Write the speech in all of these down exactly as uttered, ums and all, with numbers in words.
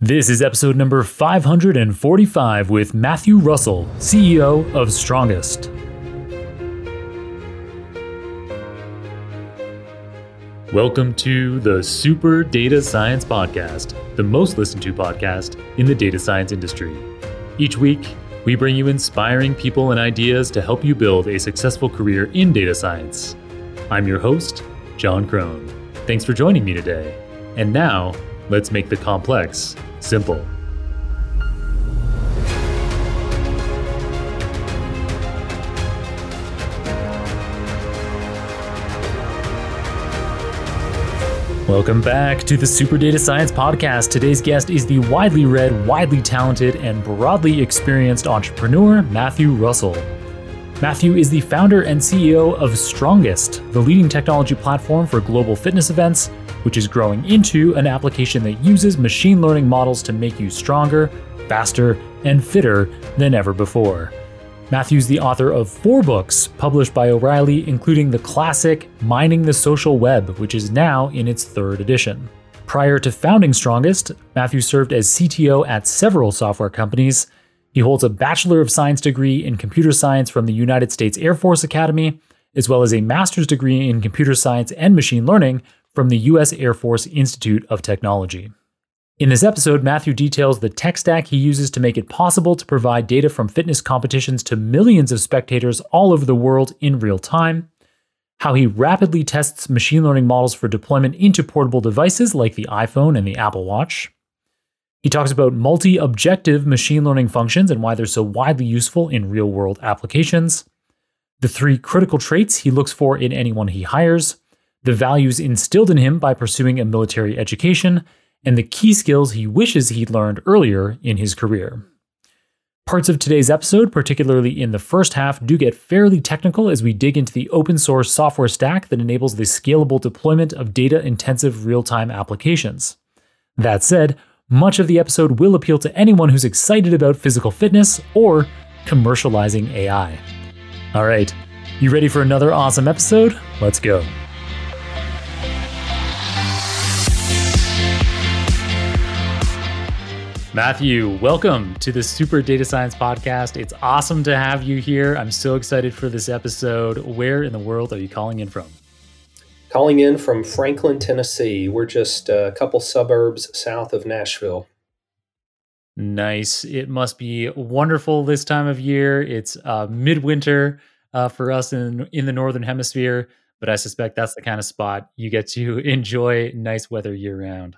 This is episode number five hundred forty-five with Matthew Russell, C E O of Strongest. Welcome to the Super Data Science Podcast, the most listened to podcast in the data science industry. Each week, we bring you inspiring people and ideas to help you build a successful career in data science. I'm your host, John Crone. Thanks for joining me today. And now, let's make the complex simple. Welcome back to the Super Data Science Podcast. Today's guest is the widely read, widely talented, and broadly experienced entrepreneur, Matthew Russell. Matthew is the founder and C E O of Strongest, the leading technology platform for global fitness events, which is growing into an application that uses machine learning models to make you stronger, faster, and fitter than ever before. Matthew's the author of four books published by O'Reilly, including the classic Mining the Social Web, which is now in its third edition. Prior to founding Strongest, Matthew served as C T O at several software companies. He holds a Bachelor of Science degree in computer science from the United States Air Force Academy, as well as a master's degree in computer science and machine learning from the U S Air Force Institute of Technology. In this episode, Matthew details the tech stack he uses to make it possible to provide data from fitness competitions to millions of spectators all over the world in real time, how he rapidly tests machine learning models for deployment into portable devices like the iPhone and the Apple Watch. He talks about multi-objective machine learning functions and why they're so widely useful in real-world applications, the three critical traits he looks for in anyone he hires, the values instilled in him by pursuing a military education, and the key skills he wishes he'd learned earlier in his career. Parts of today's episode, particularly in the first half, do get fairly technical as we dig into the open source software stack that enables the scalable deployment of data-intensive real-time applications. That said, much of the episode will appeal to anyone who's excited about physical fitness or commercializing A I. All right, you ready for another awesome episode? Let's go. Matthew, welcome to the Super Data Science Podcast. It's awesome to have you here. I'm so excited for this episode. Where in the world are you calling in from? Calling in from Franklin, Tennessee. We're just a couple suburbs south of Nashville. Nice. It must be wonderful this time of year. It's uh, midwinter uh, for us in, in the Northern Hemisphere, but I suspect that's the kind of spot you get to enjoy nice weather year round.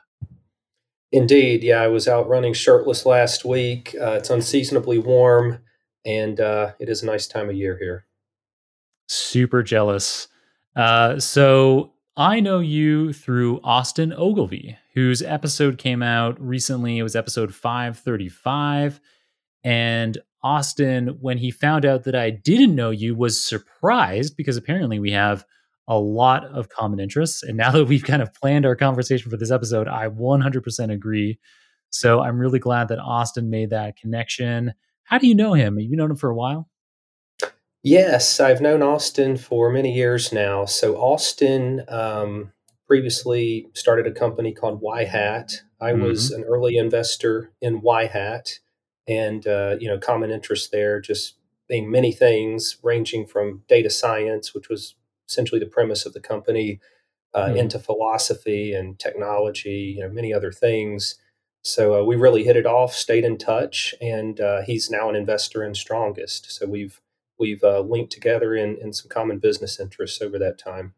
Indeed. Yeah, I was out running shirtless last week. Uh, it's unseasonably warm, and uh, it is a nice time of year here. Super jealous. Uh, so I know you through Austin Ogilvy, whose episode came out recently. It was episode five thirty-five. And Austin, when he found out that I didn't know you, was surprised because apparently we have a lot of common interests. And now that we've kind of planned our conversation for this episode, I one hundred percent agree. So I'm really glad that Austin made that connection. How do you know him? You've known him for a while? Yes, I've known Austin for many years now. So Austin um, previously started a company called Y Hat. I mm-hmm. was an early investor in Y Hat, and uh, you know, common interest there, just being many things ranging from data science, which was essentially the premise of the company, uh, mm-hmm. into philosophy and technology, you know, many other things. So uh, we really hit it off, stayed in touch, and uh, he's now an investor in Strongest. So we've we've uh, linked together in, in some common business interests over that time.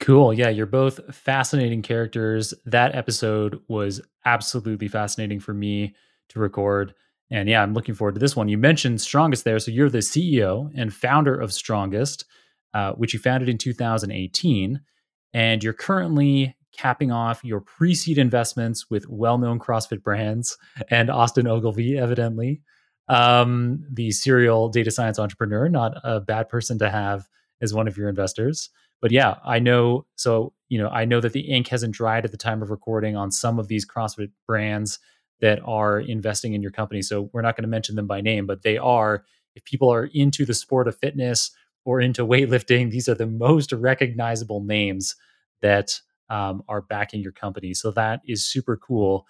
Cool. Yeah, you're both fascinating characters. That episode was absolutely fascinating for me to record. And yeah, I'm looking forward to this one. You mentioned Strongest there. So you're the C E O and founder of Strongest, Uh, which you founded in two thousand eighteen, and you're currently capping off your pre-seed investments with well-known CrossFit brands and Austin Ogilvy, evidently, um, the serial data science entrepreneur, not a bad person to have as one of your investors. But yeah, I know. So, you know, I know that the ink hasn't dried at the time of recording on some of these CrossFit brands that are investing in your company. So we're not going to mention them by name, but they are, if people are into the sport of fitness or into weightlifting, these are the most recognizable names that um, are backing your company. So that is super cool.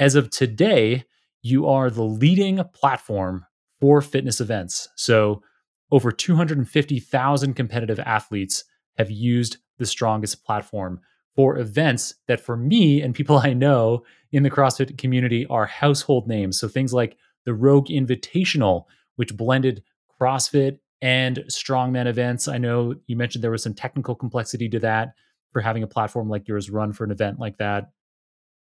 as of today, you are the leading platform for fitness events. So over two hundred fifty thousand competitive athletes have used the Strongest platform for events that for me and people I know in the CrossFit community are household names. So things like the Rogue Invitational, which blended CrossFit and strongman events. I know you mentioned there was some technical complexity to that for having a platform like yours run for an event like that.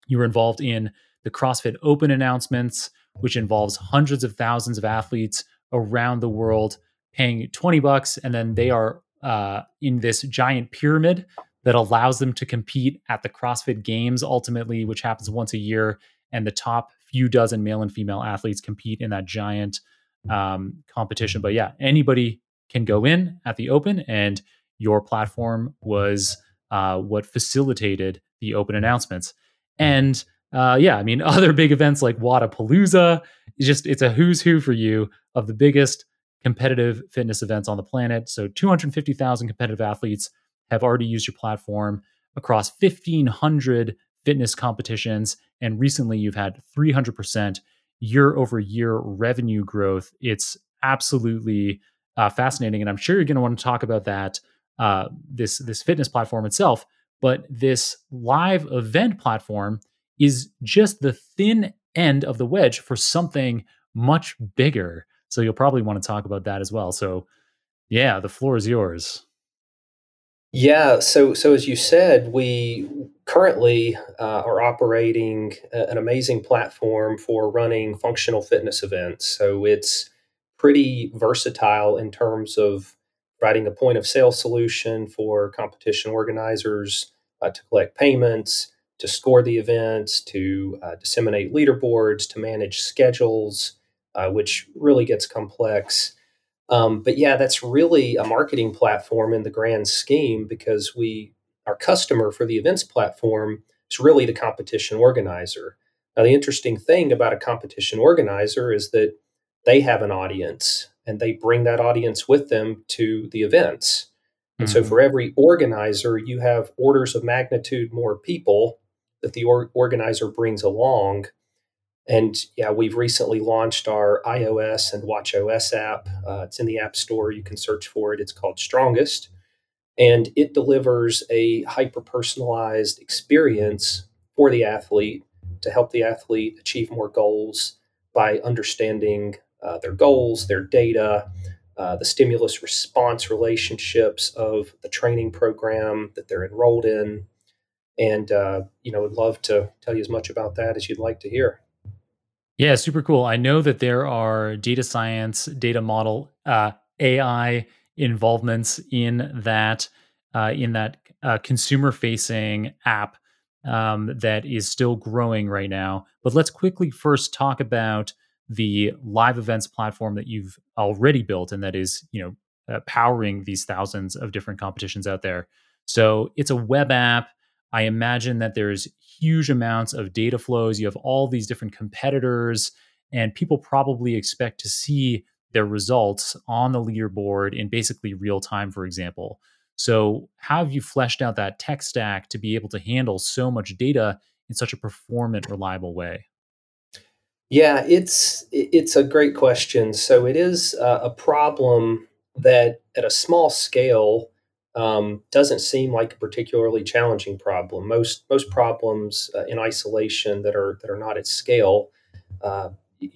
You were involved in the CrossFit Open announcements, which involves hundreds of thousands of athletes around the world paying twenty bucks. And then they are uh, in this giant pyramid that allows them to compete at the CrossFit Games ultimately, which happens once a year. And the top few dozen male and female athletes compete in that giant um, competition. But yeah, anybody can go in at the Open, and your platform was uh, what facilitated the Open announcements. And uh, yeah, I mean, other big events like Wodapalooza, it's just, it's a who's who for you of the biggest competitive fitness events on the planet. So two hundred fifty thousand competitive athletes have already used your platform across fifteen hundred fitness competitions. And recently you've had three hundred percent year over year revenue growth. It's absolutely uh, fascinating. And I'm sure you're going to want to talk about that, uh, this, this fitness platform itself, but this live event platform is just the thin end of the wedge for something much bigger. So you'll probably want to talk about that as well. So yeah, the floor is yours. Yeah. So, so as you said, we currently uh, are operating a, an amazing platform for running functional fitness events. So it's pretty versatile in terms of providing a point of sale solution for competition organizers uh, to collect payments, to score the events, to uh, disseminate leaderboards, to manage schedules, uh, which really gets complex. Um, but yeah, that's really a marketing platform in the grand scheme, because we, our customer for the events platform is really the competition organizer. Now, the interesting thing about a competition organizer is that they have an audience and they bring that audience with them to the events. And mm-hmm. so for every organizer, you have orders of magnitude more people that the or- organizer brings along. And yeah, we've recently launched our iOS and watchOS app. Uh, it's in the App Store. You can search for it. It's called Strongest. And it delivers a hyper-personalized experience for the athlete to help the athlete achieve more goals by understanding uh, their goals, their data, uh, the stimulus response relationships of the training program that they're enrolled in. And, uh, you know, I'd love to tell you as much about that as you'd like to hear. Yeah, super cool. I know that there are data science, data model, uh, A I involvements in that uh, in that uh, consumer-facing app um, that is still growing right now. But let's quickly first talk about the live events platform that you've already built and that is, you know, uh, powering these thousands of different competitions out there. So it's a web app. I imagine that there's huge amounts of data flows. You have all these different competitors, and people probably expect to see their results on the leaderboard in basically real time, for example. So how have you fleshed out that tech stack to be able to handle so much data in such a performant, reliable way? Yeah, it's it's a great question. So it is a problem that at a small scale, Um, doesn't seem like a particularly challenging problem. Most most problems uh, in isolation that are that are not at scale uh,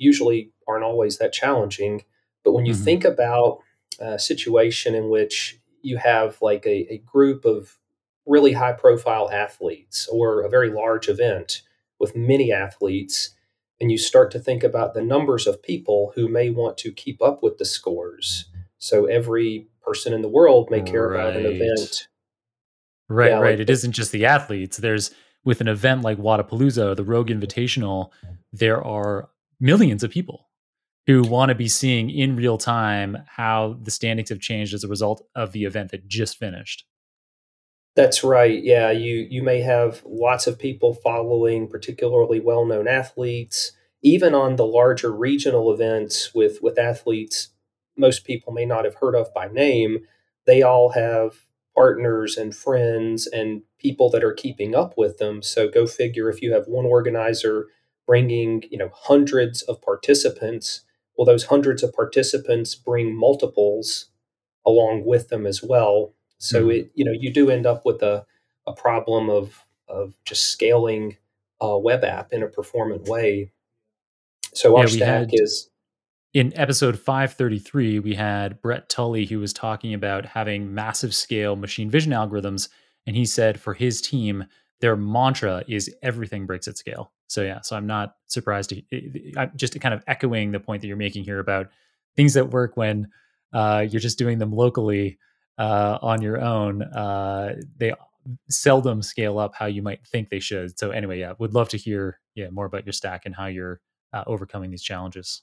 usually aren't always that challenging. But when you mm-hmm. think about a situation in which you have like a, a group of really high profile athletes or a very large event with many athletes, and you start to think about the numbers of people who may want to keep up with the scores. So every person in the world may care right. about an event. Right, yeah, right. Like, it isn't just the athletes. There's, with an event like Wodapalooza or the Rogue Invitational, there are millions of people who want to be seeing in real time how the standings have changed as a result of the event that just finished. That's right. Yeah, you you may have lots of people following particularly well-known athletes, even on the larger regional events with, with athletes most people may not have heard of by name. They all have partners and friends and people that are keeping up with them. So go figure, if you have one organizer bringing, you know, hundreds of participants. Well, those hundreds of participants bring multiples along with them as well. So it, you know, you do end up with a, a problem of, of just scaling a web app in a performant way. So our yeah, stack had, is. In episode five thirty-three, we had Brett Tully, who was talking about having massive scale machine vision algorithms. And he said for his team, their mantra is everything breaks at scale. So yeah, so I'm not surprised. To, I'm just kind of echoing the point that you're making here about things that work when uh, you're just doing them locally uh, on your own. Uh, they seldom scale up how you might think they should. So anyway, yeah, would love to hear yeah more about your stack and how you're uh, overcoming these challenges.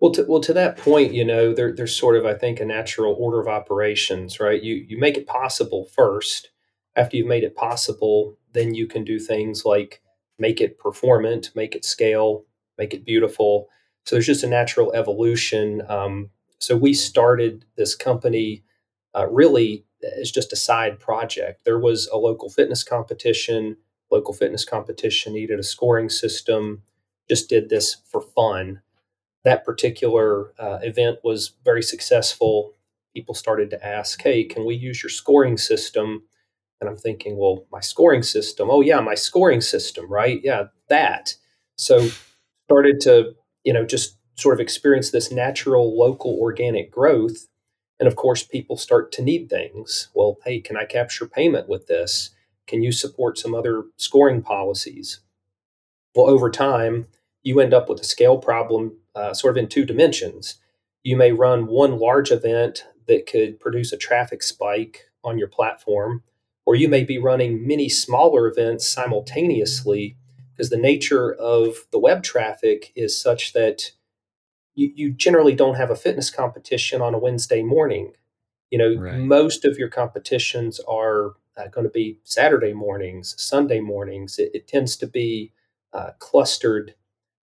Well, to, well, to that point, you know, there, there's sort of I think a natural order of operations, right? You you make it possible first. After you've made it possible, then you can do things like make it performant, make it scale, make it beautiful. So there's just a natural evolution. Um, so we started this company uh, really as just a side project. There was a local fitness competition. Local fitness competition needed a scoring system. Just did this for fun. That particular uh, event was very successful. People started to ask, hey, can we use your scoring system? And I'm thinking, well, my scoring system. Oh, yeah, my scoring system, right? Yeah, that. So started to, you know, just sort of experience this natural, local, organic growth. And of course, people start to need things. Well, hey, can I capture payment with this? Can you support some other scoring policies? Well, over time, you end up with a scale problem uh, sort of in two dimensions. You may run one large event that could produce a traffic spike on your platform, or you may be running many smaller events simultaneously because the nature of the web traffic is such that you, you generally don't have a fitness competition on a Wednesday morning. You know, right. Most of your competitions are uh, going to be Saturday mornings, Sunday mornings. It, it tends to be uh, clustered.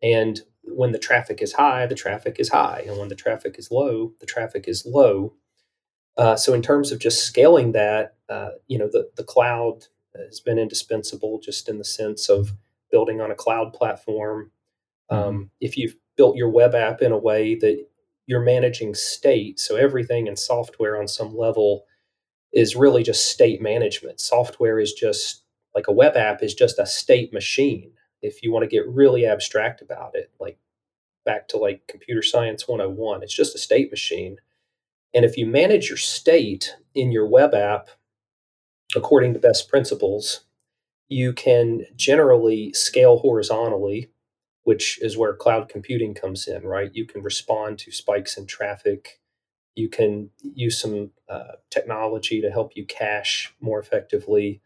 And when the traffic is high, the traffic is high. And when the traffic is low, the traffic is low. Uh, so in terms of just scaling that, uh, you know, the, the cloud has been indispensable just in the sense of building on a cloud platform. Um, mm-hmm. If you've built your web app in a way that you're managing state, so everything in software on some level is really just state management. Software is just like a web app is just a state machine. If you want to get really abstract about it, like back to like computer science one oh one, it's just a state machine. And if you manage your state in your web app, according to best principles, you can generally scale horizontally, which is where cloud computing comes in, right? You can respond to spikes in traffic. You can use some uh, technology to help you cache more effectively.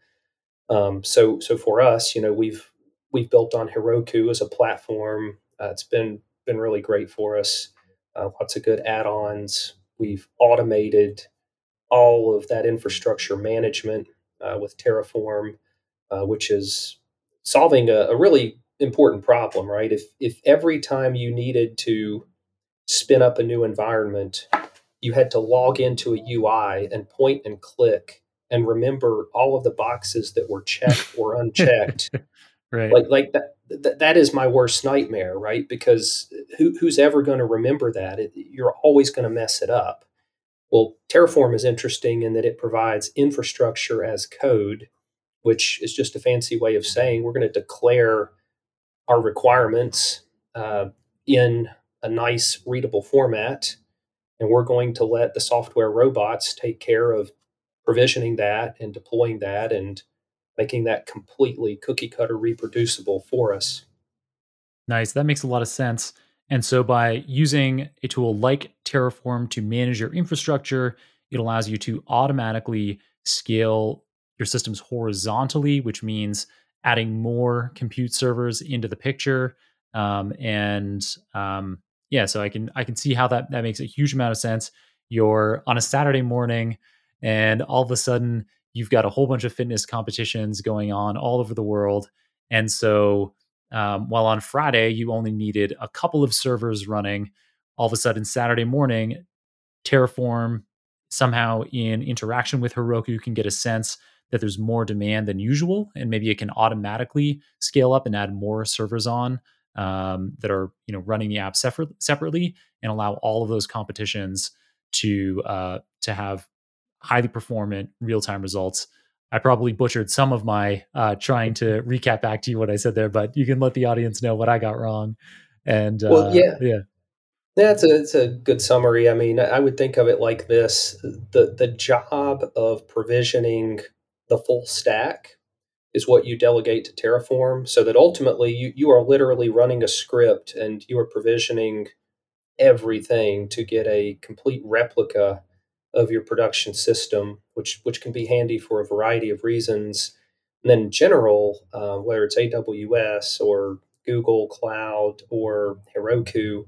Um, so, so for us, you know, we've we've built on Heroku as a platform. Uh, it's been been really great for us. Uh, lots of good add-ons. We've automated all of that infrastructure management uh, with Terraform, uh, which is solving a, a really important problem, right? If if every time you needed to spin up a new environment, you had to log into a U I and point and click and remember all of the boxes that were checked or unchecked, right? Like like that, that that is my worst nightmare, right? Because who who's ever going to remember that? It, you're always going to mess it up. Well, Terraform is interesting in that it provides infrastructure as code, which is just a fancy way of saying we're going to declare our requirements uh, in a nice readable format, and we're going to let the software robots take care of provisioning that and deploying that and making that completely cookie cutter reproducible for us. Nice. That makes a lot of sense. And so by using a tool like Terraform to manage your infrastructure, it allows you to automatically scale your systems horizontally, which means adding more compute servers into the picture. Um, and um, yeah, so I can I can see how that, that makes a huge amount of sense. You're on a Saturday morning and all of a sudden you've got a whole bunch of fitness competitions going on all over the world. And so Um, while on Friday, you only needed a couple of servers running, all of a sudden Saturday morning, Terraform somehow in interaction with Heroku can get a sense that there's more demand than usual, and maybe it can automatically scale up and add more servers on um, that are, you know, running the app separate, separately, and allow all of those competitions to uh, to have highly performant real-time results. I probably butchered some of my uh, trying to recap back to you what I said there, but you can let the audience know what I got wrong. And uh, well, yeah. yeah. That's a, it's a good summary. I mean, I would think of it like this. The the job of provisioning the full stack is what you delegate to Terraform, so that ultimately you, you are literally running a script and you are provisioning everything to get a complete replica of your production system, which which can be handy for a variety of reasons. And then in general, uh, whether it's A W S or Google Cloud or Heroku,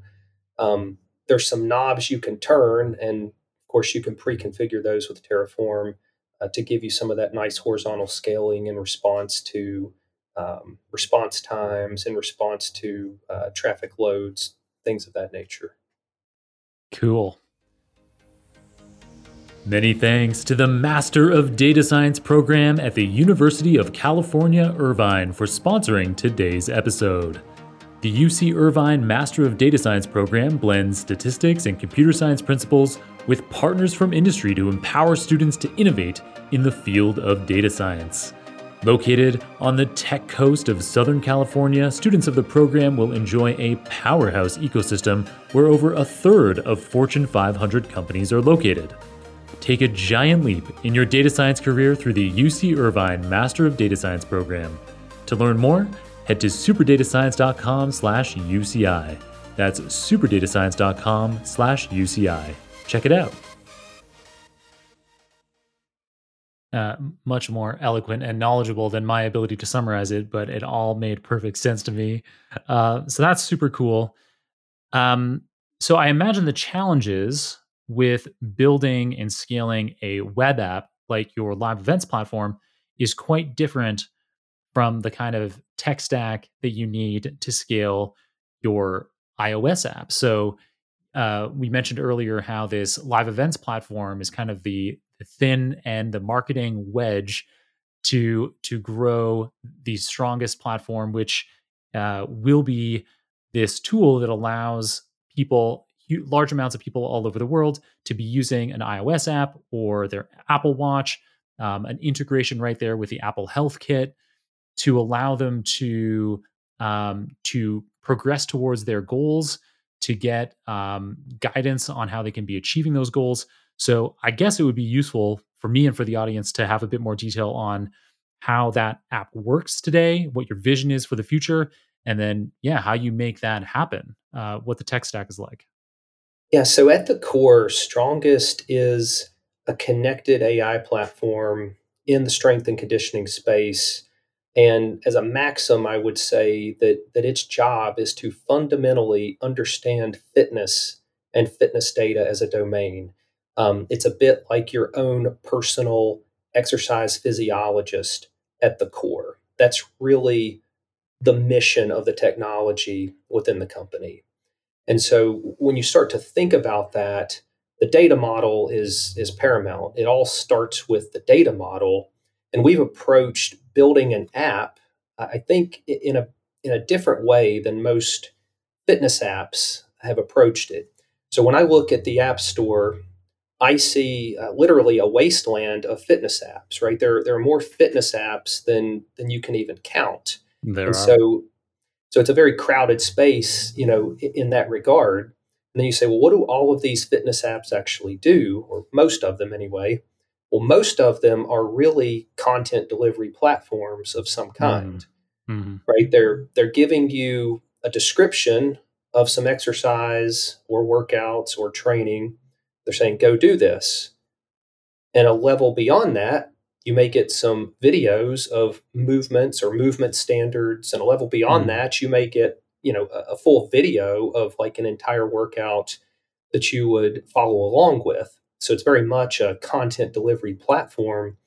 Um, there's some knobs you can turn, and of course you can pre-configure those with Terraform uh, to give you some of that nice horizontal scaling in response to um, response times, in response to uh, traffic loads, things of that nature. Cool. Many thanks to the Master of Data Science program at the University of California, Irvine for sponsoring today's episode. The U C Irvine Master of Data Science program blends statistics and computer science principles with partners from industry to empower students to innovate in the field of data science. Located on the tech coast of Southern California, students of the program will enjoy a powerhouse ecosystem where over a third of Fortune five hundred companies are located. Take a giant leap in your data science career through the U C Irvine Master of Data Science program. To learn more, head to superdatascience dot com slash U C I. That's superdatascience dot com slash U C I. Check it out. Uh, much more eloquent and knowledgeable than my ability to summarize it, but it all made perfect sense to me. Uh, so that's super cool. Um, so I imagine the challenges with building and scaling a web app like your live events platform is quite different from the kind of tech stack that you need to scale your iOS app. So uh, we mentioned earlier how this live events platform is kind of the thin end, the marketing wedge to to grow the Strongest platform, which uh, will be this tool that allows people, large amounts of people all over the world, to be using an iOS app or their Apple Watch, um, an integration right there with the Apple Health Kit, to allow them to um, to progress towards their goals, to get um, guidance on how they can be achieving those goals. So I guess it would be useful for me and for the audience to have a bit more detail on how that app works today, what your vision is for the future, and then, yeah, how you make that happen, uh, what the tech stack is like. Yeah, so at the core, Strongest is a connected A I platform in the strength and conditioning space. And as a maxim, I would say that that its job is to fundamentally understand fitness and fitness data as a domain. Um, it's a bit like your own personal exercise physiologist at the core. That's really the mission of the technology within the company. And so when you start to think about that, the data model is, is paramount. It all starts with the data model. And we've approached building an app, I think, in a in a different way than most fitness apps have approached it. So when I look at the App Store, I see uh, literally a wasteland of fitness apps. Right there, there are more fitness apps than than you can even count. There and are. so so it's a very crowded space, you know, in, in that regard. And then you say, well, what do all of these fitness apps actually do, or most of them anyway? Well, most of them are really content delivery platforms of some kind, mm-hmm. right? They're they're giving you a description of some exercise or workouts or training. They're saying, go do this. And a level beyond that, you may get some videos of movements or movement standards. And a level beyond mm-hmm. that, you may get, you know, a, a full video of like an entire workout that you would follow along with. So it's very much a content delivery platform,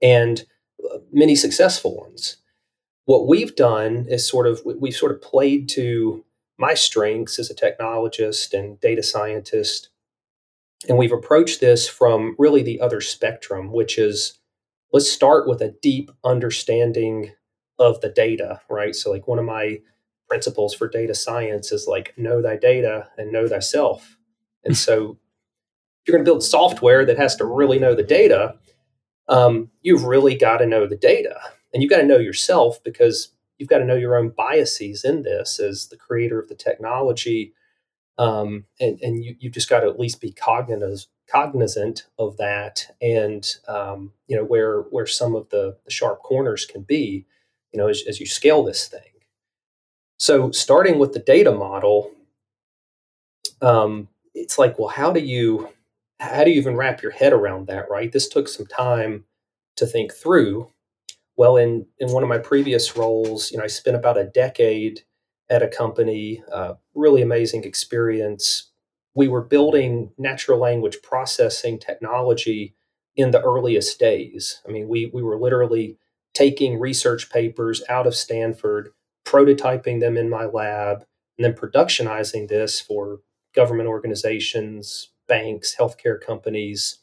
and many successful ones. What we've done is sort of, we've sort of played to my strengths as a technologist and data scientist. And we've approached this from really the other spectrum, which is let's start with a deep understanding of the data, right? So like one of my principles for data science is like, know thy data and know thyself. And so if you're going to build software that has to really know the data, um, you've really got to know the data, and you've got to know yourself, because you've got to know your own biases in this as the creator of the technology. Um, and, and you, you've just got to at least be cognizant, cognizant of that. And, um, you know, where, where some of the, the sharp corners can be, you know, as, as you scale this thing. So starting with the data model, um, it's like, well, how do you, how do you even wrap your head around that? Right. This took some time to think through. Well, in, in one of my previous roles, you know, I spent about a decade at a company, uh, really amazing experience. We were building natural language processing technology in the earliest days. I mean, we we were literally taking research papers out of Stanford, prototyping them in my lab, and then productionizing this for government organizations, banks, healthcare companies.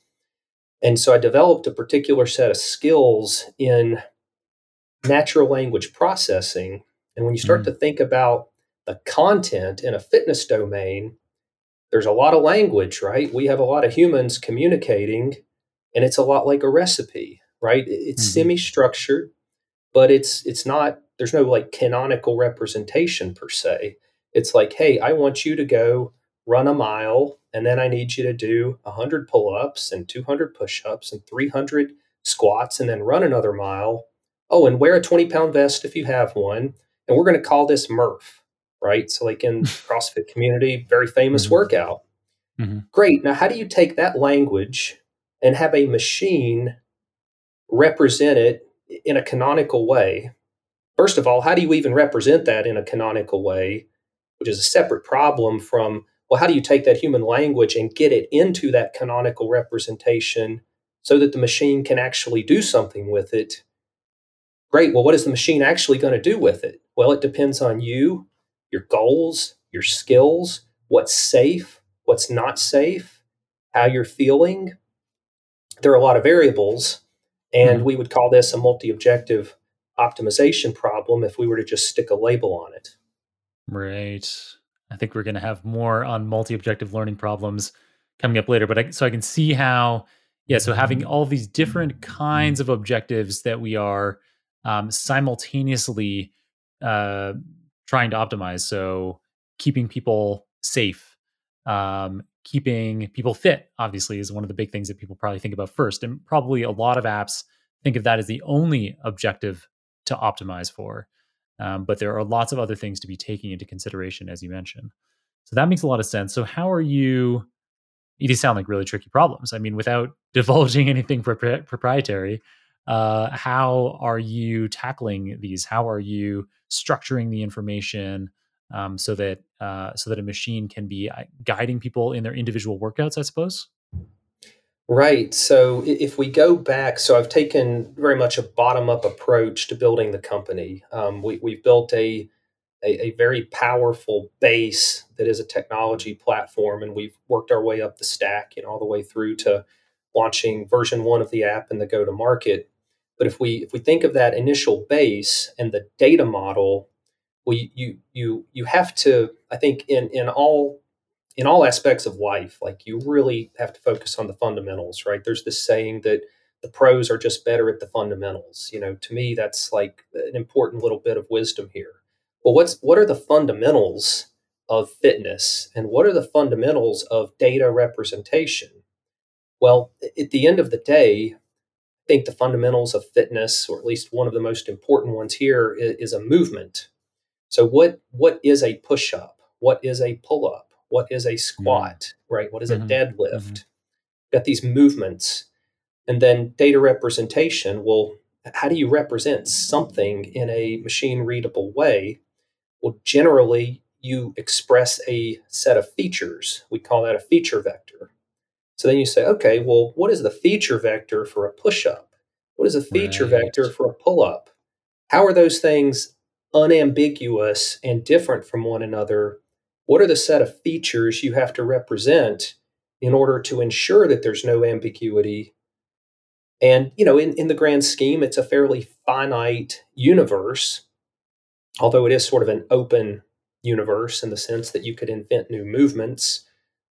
And so I developed a particular set of skills in natural language processing. And when you start mm-hmm. to think about the content in a fitness domain, there's a lot of language, right? We have a lot of humans communicating, and it's a lot like a recipe, right? It's mm-hmm. semi-structured, but it's it's not, there's no like canonical representation per se. It's like, hey, I want you to go run a mile, and then I need you to do one hundred pull-ups and two hundred push-ups and three hundred squats, and then run another mile. Oh, and wear a twenty-pound vest if you have one. And we're going to call this M R F, right? So like in CrossFit community, very famous mm-hmm. workout. Mm-hmm. Great. Now, how do you take that language and have a machine represent it in a canonical way? First of all, how do you even represent that in a canonical way, which is a separate problem from, well, how do you take that human language and get it into that canonical representation so that the machine can actually do something with it? Great. Well, what is the machine actually going to do with it? Well, it depends on you, your goals, your skills, what's safe, what's not safe, how you're feeling. There are a lot of variables, and mm-hmm. we would call this a multi-objective optimization problem if we were to just stick a label on it. Right. I think we're going to have more on multi-objective learning problems coming up later, but I, so I can see how, yeah, so having all these different kinds of objectives that we are um, simultaneously uh, trying to optimize. So keeping people safe, um, keeping people fit, obviously, is one of the big things that people probably think about first. And probably a lot of apps think of that as the only objective to optimize for. Um, but there are lots of other things to be taking into consideration, as you mentioned. So that makes a lot of sense. So how are you, these sound like really tricky problems. I mean, without divulging anything pro- proprietary, uh, how are you tackling these? How are you structuring the information um, so that uh, so that a machine can be guiding people in their individual workouts, I suppose? Right. So if we go back, so I've taken very much a bottom-up approach to building the company. Um, we, we've built a, a a very powerful base that is a technology platform, and we've worked our way up the stack, you know, all the way through to launching version one of the app and the go-to-market. But if we if we think of that initial base and the data model, we you you you have to, I think, in in all in all aspects of life, like you really have to focus on the fundamentals, right? There's this saying that the pros are just better at the fundamentals. You know, to me, that's like an important little bit of wisdom here. Well, what's, what are the fundamentals of fitness, and what are the fundamentals of data representation? Well, at the end of the day, I think the fundamentals of fitness, or at least one of the most important ones here, is a movement. So what, what is a push-up? What is a pull-up? What is a squat, right? What is mm-hmm. a deadlift? Mm-hmm. Got these movements. And then data representation. Well, how do you represent something in a machine readable way? Well, generally you express a set of features. We call that a feature vector. So then you say, okay, well, what is the feature vector for a push-up? What is a feature right. vector for a pull-up? How are those things unambiguous and different from one another? What are the set of features you have to represent in order to ensure that there's no ambiguity? And, you know, in, in the grand scheme, it's a fairly finite universe, although it is sort of an open universe in the sense that you could invent new movements,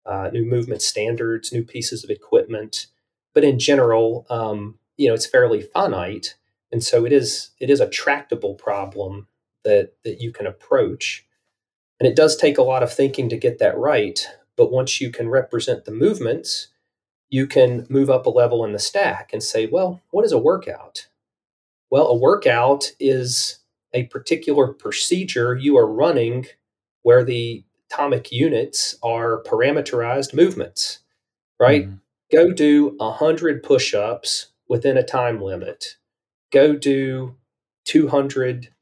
uh, new movement standards, new pieces of equipment. But in general, um, you know, it's fairly finite. And so it is it is a tractable problem that that you can approach. And it does take a lot of thinking to get that right. But once you can represent the movements, you can move up a level in the stack and say, well, what is a workout? Well, a workout is a particular procedure you are running where the atomic units are parameterized movements, right? Mm-hmm. Go do one hundred push-ups within a time limit. Go do two hundred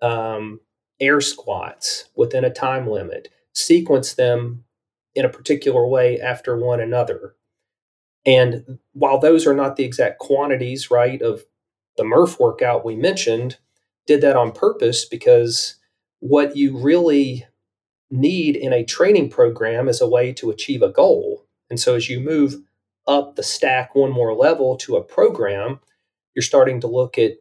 um, air squats within a time limit. Sequence them in a particular way after one another. And while those are not the exact quantities, right, of the Murph workout we mentioned, did that on purpose because what you really need in a training program is a way to achieve a goal. And so as you move up the stack one more level to a program, you're starting to look at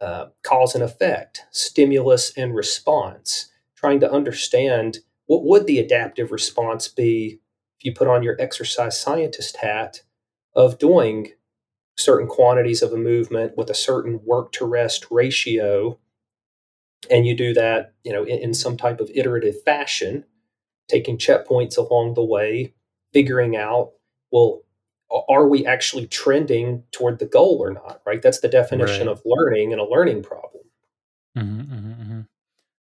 uh, cause and effect, stimulus and response, trying to understand what would the adaptive response be if you put on your exercise scientist hat of doing certain quantities of a movement with a certain work to rest ratio. And you do that, you know, in, in some type of iterative fashion, taking checkpoints along the way, figuring out, well, are we actually trending toward the goal or not? Right. That's the definition right. of learning and a learning problem. Mm-hmm, mm-hmm, mm-hmm.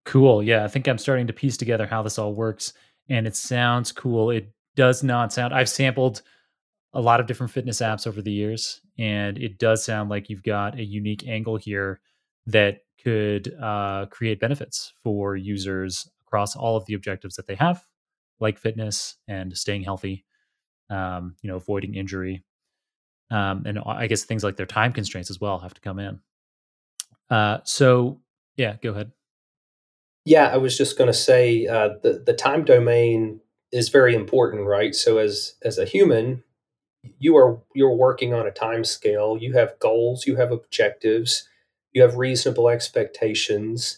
Cool. Yeah. I think I'm starting to piece together how this all works, and it sounds cool. It does not sound, I've sampled a lot of different fitness apps over the years, and it does sound like you've got a unique angle here that could uh, create benefits for users across all of the objectives that they have, like fitness and staying healthy, um, you know, avoiding injury. Um, and I guess things like their time constraints as well have to come in. Uh, so yeah, go ahead. Yeah, I was just going to say uh, the, the time domain is very important, right? So as as a human, you are you're working on a time scale. You have goals, you have objectives, you have reasonable expectations.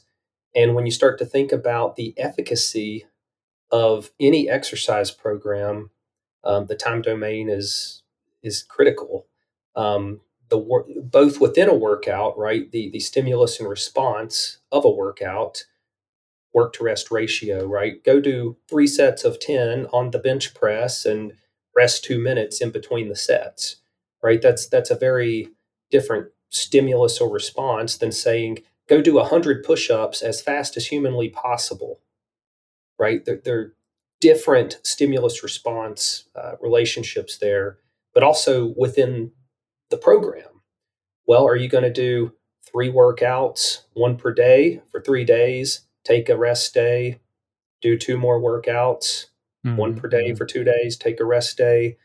And when you start to think about the efficacy of any exercise program, um, the time domain is is critical. Um, the wor- both within a workout, right? The the stimulus and response of a workout, work to rest ratio, right? Go do three sets of ten on the bench press and rest two minutes in between the sets, right? That's that's a very different stimulus or response than saying, go do one hundred push-ups as fast as humanly possible, right? They're, they're different stimulus-response uh, relationships there, but also within the program. Well, are you going to do three workouts, one per day for three days, take a rest day, do two more workouts, Mm-hmm. one per day for two days, take a rest day.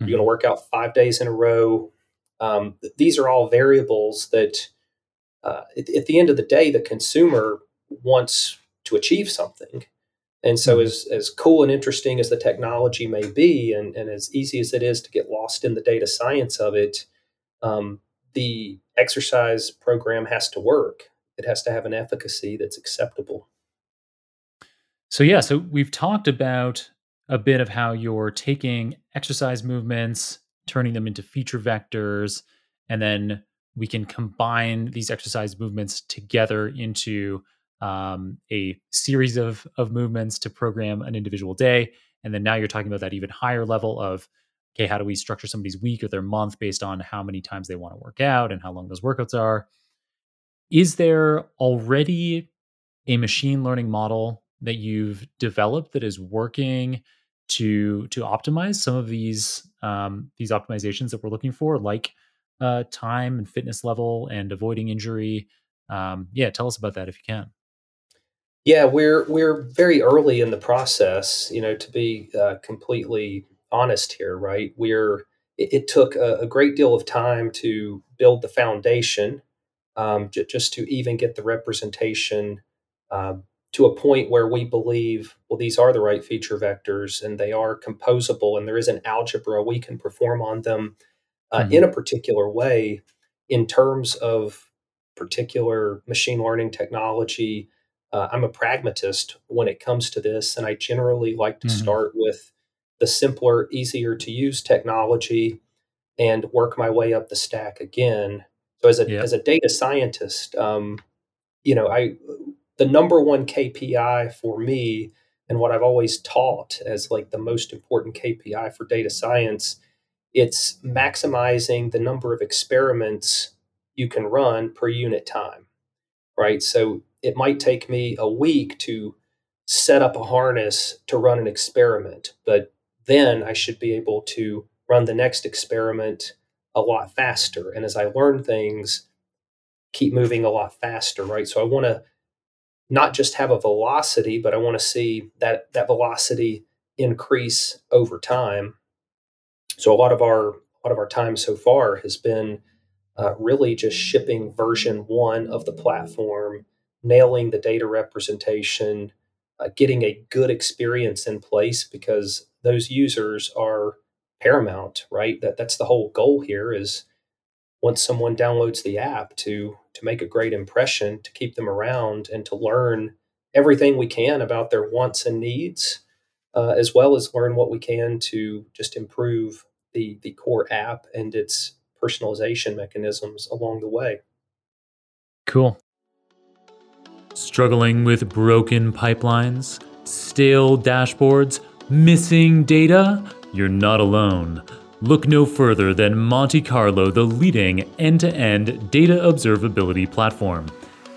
Mm-hmm. You're going to work out five days in a row. Um, th- these are all variables that uh, at, at the end of the day, the consumer wants to achieve something. And so Mm-hmm. as, as cool and interesting as the technology may be, and, and as easy as it is to get lost in the data science of it, um, the exercise program has to work. It has to have an efficacy that's acceptable. So yeah, so we've talked about a bit of how you're taking exercise movements, turning them into feature vectors, and then we can combine these exercise movements together into um, a series of, of movements to program an individual day. And then now you're talking about that even higher level of, okay, how do we structure somebody's week or their month based on how many times they want to work out and how long those workouts are? Is there already a machine learning model that you've developed that is working to to optimize some of these um, these optimizations that we're looking for, like uh, time and fitness level and avoiding injury? Um, yeah, tell us about that if you can. Yeah, we're we're very early in the process. You know, to be uh, completely honest here, right? We're it, it took a, a great deal of time to build the foundation, um, j- just to even get the representation. Uh, to a point where we believe, well, these are the right feature vectors and they are composable and there is an algebra we can perform on them. uh, mm-hmm. in a particular way in terms of particular machine learning technology. Uh, I'm a pragmatist when it comes to this, and I generally like to mm-hmm. start with the simpler, easier to use technology and work my way up the stack again. So as a yep. as a data scientist, um, you know, I the number one K P I for me and what I've always taught as like the most important K P I for data science, it's maximizing the number of experiments you can run per unit time, right? So it might take me a week to set up a harness to run an experiment, but then I should be able to run the next experiment a lot faster. And as I learn things, keep moving a lot faster, right? So I want to not just have a velocity, but I want to see that, that velocity increase over time. So a lot of our, a lot of our time so far has been uh, really just shipping version one of the platform, nailing the data representation, uh, getting a good experience in place, because those users are paramount, right? That that's the whole goal here is once someone downloads the app to, to make a great impression, to keep them around and to learn everything we can about their wants and needs, uh, as well as learn what we can to just improve the, the core app and its personalization mechanisms along the way. Cool. Struggling with broken pipelines, stale dashboards, missing data? You're not alone. Look no further than Monte Carlo, the leading end-to-end data observability platform.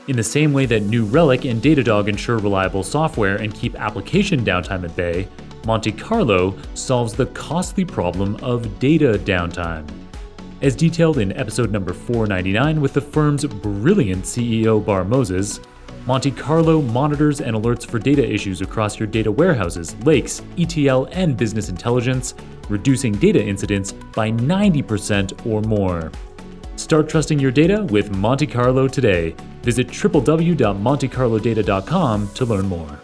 In the same way that New Relic and Datadog ensure reliable software and keep application downtime at bay, Monte Carlo solves the costly problem of data downtime. As detailed in episode number four ninety-nine with the firm's brilliant C E O, Bar Moses, Monte Carlo monitors and alerts for data issues across your data warehouses, lakes, E T L, and business intelligence, reducing data incidents by ninety percent or more. Start trusting your data with Monte Carlo today. Visit w w w dot monte carlo data dot com to learn more.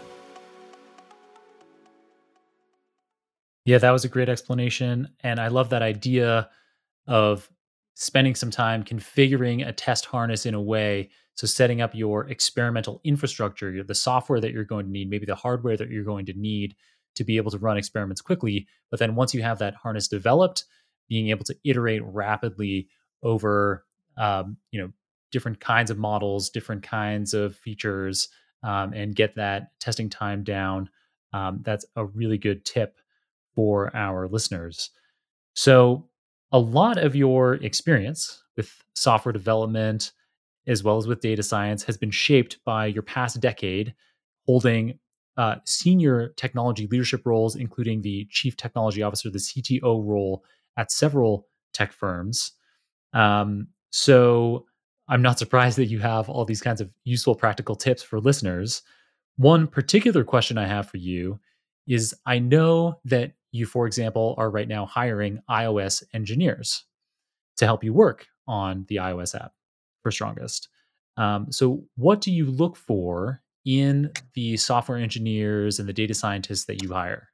Yeah, that was a great explanation. And I love that idea of spending some time configuring a test harness in a way. So setting up your experimental infrastructure, the software that you're going to need, maybe the hardware that you're going to need to be able to run experiments quickly. But then once you have that harness developed, being able to iterate rapidly over, um, you know, different kinds of models, different kinds of features, um, and get that testing time down. Um, that's a really good tip for our listeners. So a lot of your experience with software development, as well as with data science, has been shaped by your past decade holding uh, senior technology leadership roles, including the chief technology officer, the C T O role at several tech firms. Um, so I'm not surprised that you have all these kinds of useful practical tips for listeners. One particular question I have for you is, I know that you, for example, are right now hiring iOS engineers to help you work on the iOS app for Strongest. Um, so what do you look for in the software engineers and the data scientists that you hire?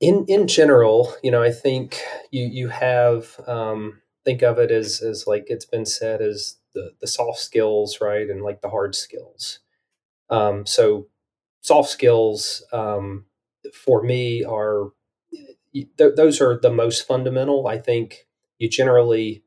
In in general, you know, I think you you have, um, think of it as, as like it's been said as the, the soft skills, right? And like the hard skills. Um, so soft skills um, for me are, th- those are the most fundamental. I think you generally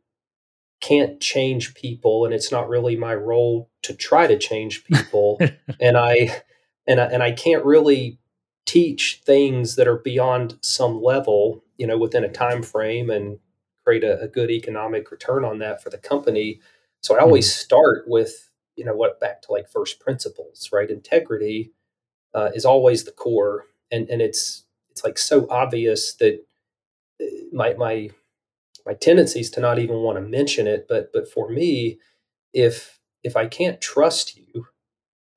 can't change people, and it's not really my role to try to change people. and I, and I, and I can't really teach things that are beyond some level, you know, within a time frame and create a, a good economic return on that for the company. So I always mm. start with, you know, what back to like first principles, right? Integrity uh, is always the core. And, and it's, it's like so obvious that my, my, My tendency is to not even want to mention it, but but for me, if if I can't trust you,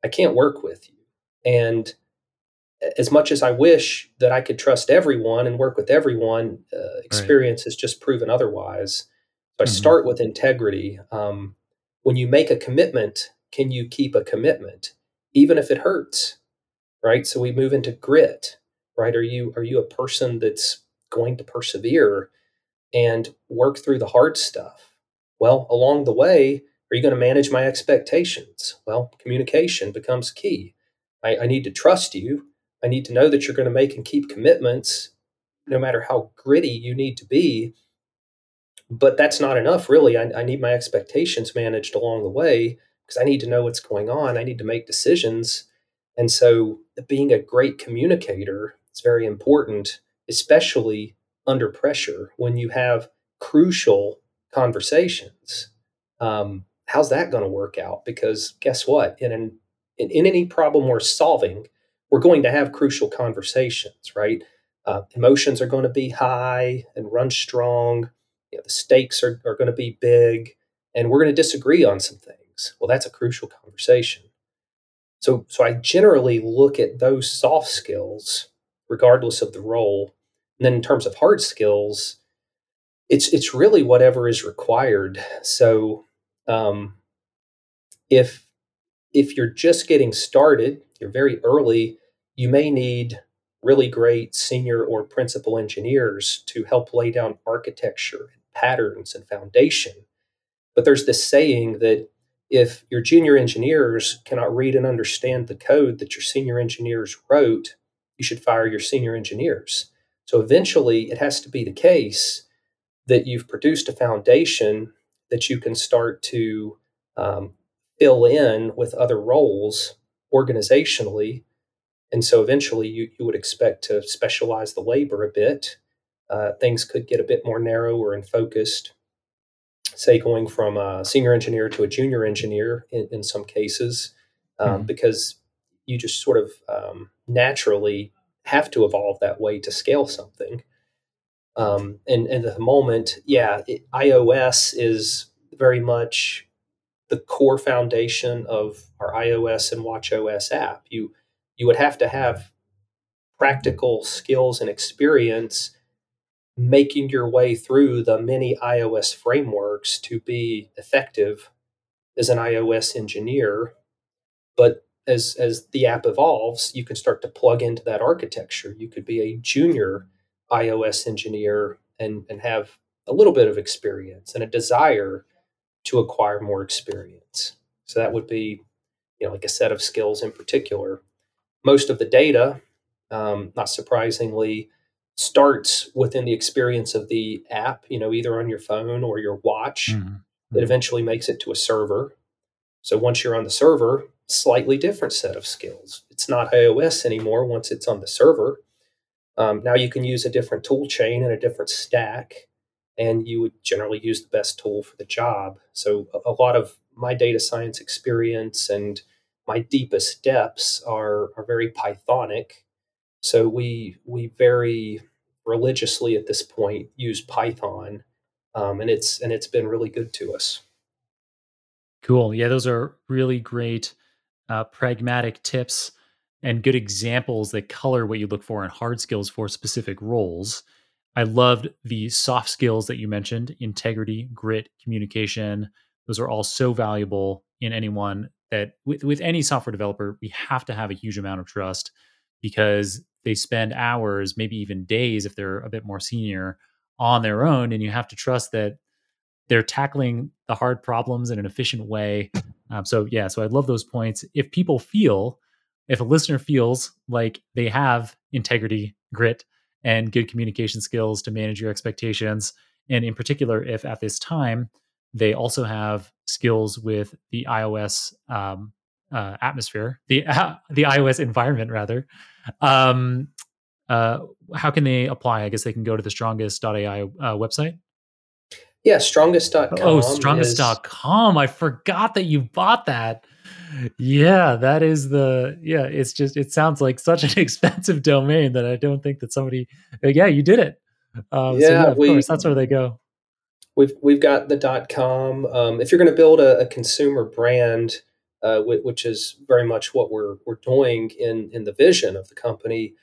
I can't work with you. And as much as I wish that I could trust everyone and work with everyone, uh, experience right. has just proven otherwise. So mm-hmm. I start with integrity. Um, when you make a commitment, can you keep a commitment, even if it hurts? Right. So we move into grit. Right. Are you are you a person that's going to persevere? and work through the hard stuff. Well, along the way, are you going to manage my expectations? Well, communication becomes key. I, I need to trust you. I need to know that you're going to make and keep commitments, no matter how gritty you need to be. But that's not enough, really. I, I need my expectations managed along the way because I need to know what's going on. I need to make decisions. And so being a great communicator is very important, especially under pressure when you have crucial conversations. Um, how's that going to work out? Because guess what? In, an, in, in any problem we're solving, we're going to have crucial conversations, right? Uh, emotions are going to be high and run strong. You know, the stakes are, are going to be big, and we're going to disagree on some things. Well, that's a crucial conversation. So, so I generally look at those soft skills, regardless of the role. And then in terms of hard skills, it's it's really whatever is required. So, um, if if you're just getting started, you're very early, you may need really great senior or principal engineers to help lay down architecture and patterns and foundation. But there's this saying that if your junior engineers cannot read and understand the code that your senior engineers wrote, you should fire your senior engineers. So eventually it has to be the case that you've produced a foundation that you can start to um, fill in with other roles organizationally. And so eventually you, you would expect to specialize the labor a bit. Uh, things could get a bit more narrower and focused, say going from a senior engineer to a junior engineer in, in some cases, um, mm-hmm. because you just sort of um, naturally have to evolve that way to scale something. Um, and, and at the moment, yeah, it, iOS is very much the core foundation of our iOS and watchOS app. You you would have to have practical skills and experience making your way through the many iOS frameworks to be effective as an iOS engineer. But as as the app evolves, you can start to plug into that architecture. You could be a junior iOS engineer and, and have a little bit of experience and a desire to acquire more experience. So that would be, you know, like a set of skills in particular. Most of the data, um, not surprisingly, starts within the experience of the app, you know, either on your phone or your watch. Mm-hmm. It eventually makes it to a server. So once you're on the server, slightly different set of skills. It's not iOS anymore once it's on the server. Um, now you can use a different tool chain and a different stack, and you would generally use the best tool for the job. So a, a lot of my data science experience and my deepest depths are, are very Pythonic. So we we very religiously at this point use Python, um, and it's and it's been really good to us. Cool. Yeah, those are really great uh, pragmatic tips and good examples that color what you look for in hard skills for specific roles. I loved the soft skills that you mentioned: integrity, grit, communication. Those are all so valuable in anyone that with, with any software developer, we have to have a huge amount of trust because they spend hours, maybe even days if they're a bit more senior, on their own. And you have to trust that they're tackling the hard problems in an efficient way. Um, so yeah, so I love those points. If people feel If a listener feels like they have integrity, grit, and good communication skills to manage your expectations, and in particular, if at this time they also have skills with the iOS um, uh, atmosphere, the uh, the iOS environment rather, um, uh, how can they apply? I guess they can go to the strongest dot A I uh, website. Yeah, strongest dot com. Oh, strongest dot com. Is... I forgot that you bought that. Yeah, that is the, yeah, it's just, it sounds like such an expensive domain that I don't think that somebody, yeah, you did it. Um, yeah, so yeah, of we, course, that's where they go. We've, we've got the .com. Um, if you're going to build a, a consumer brand, uh, w- which is very much what we're, we're doing in, in the vision of the company,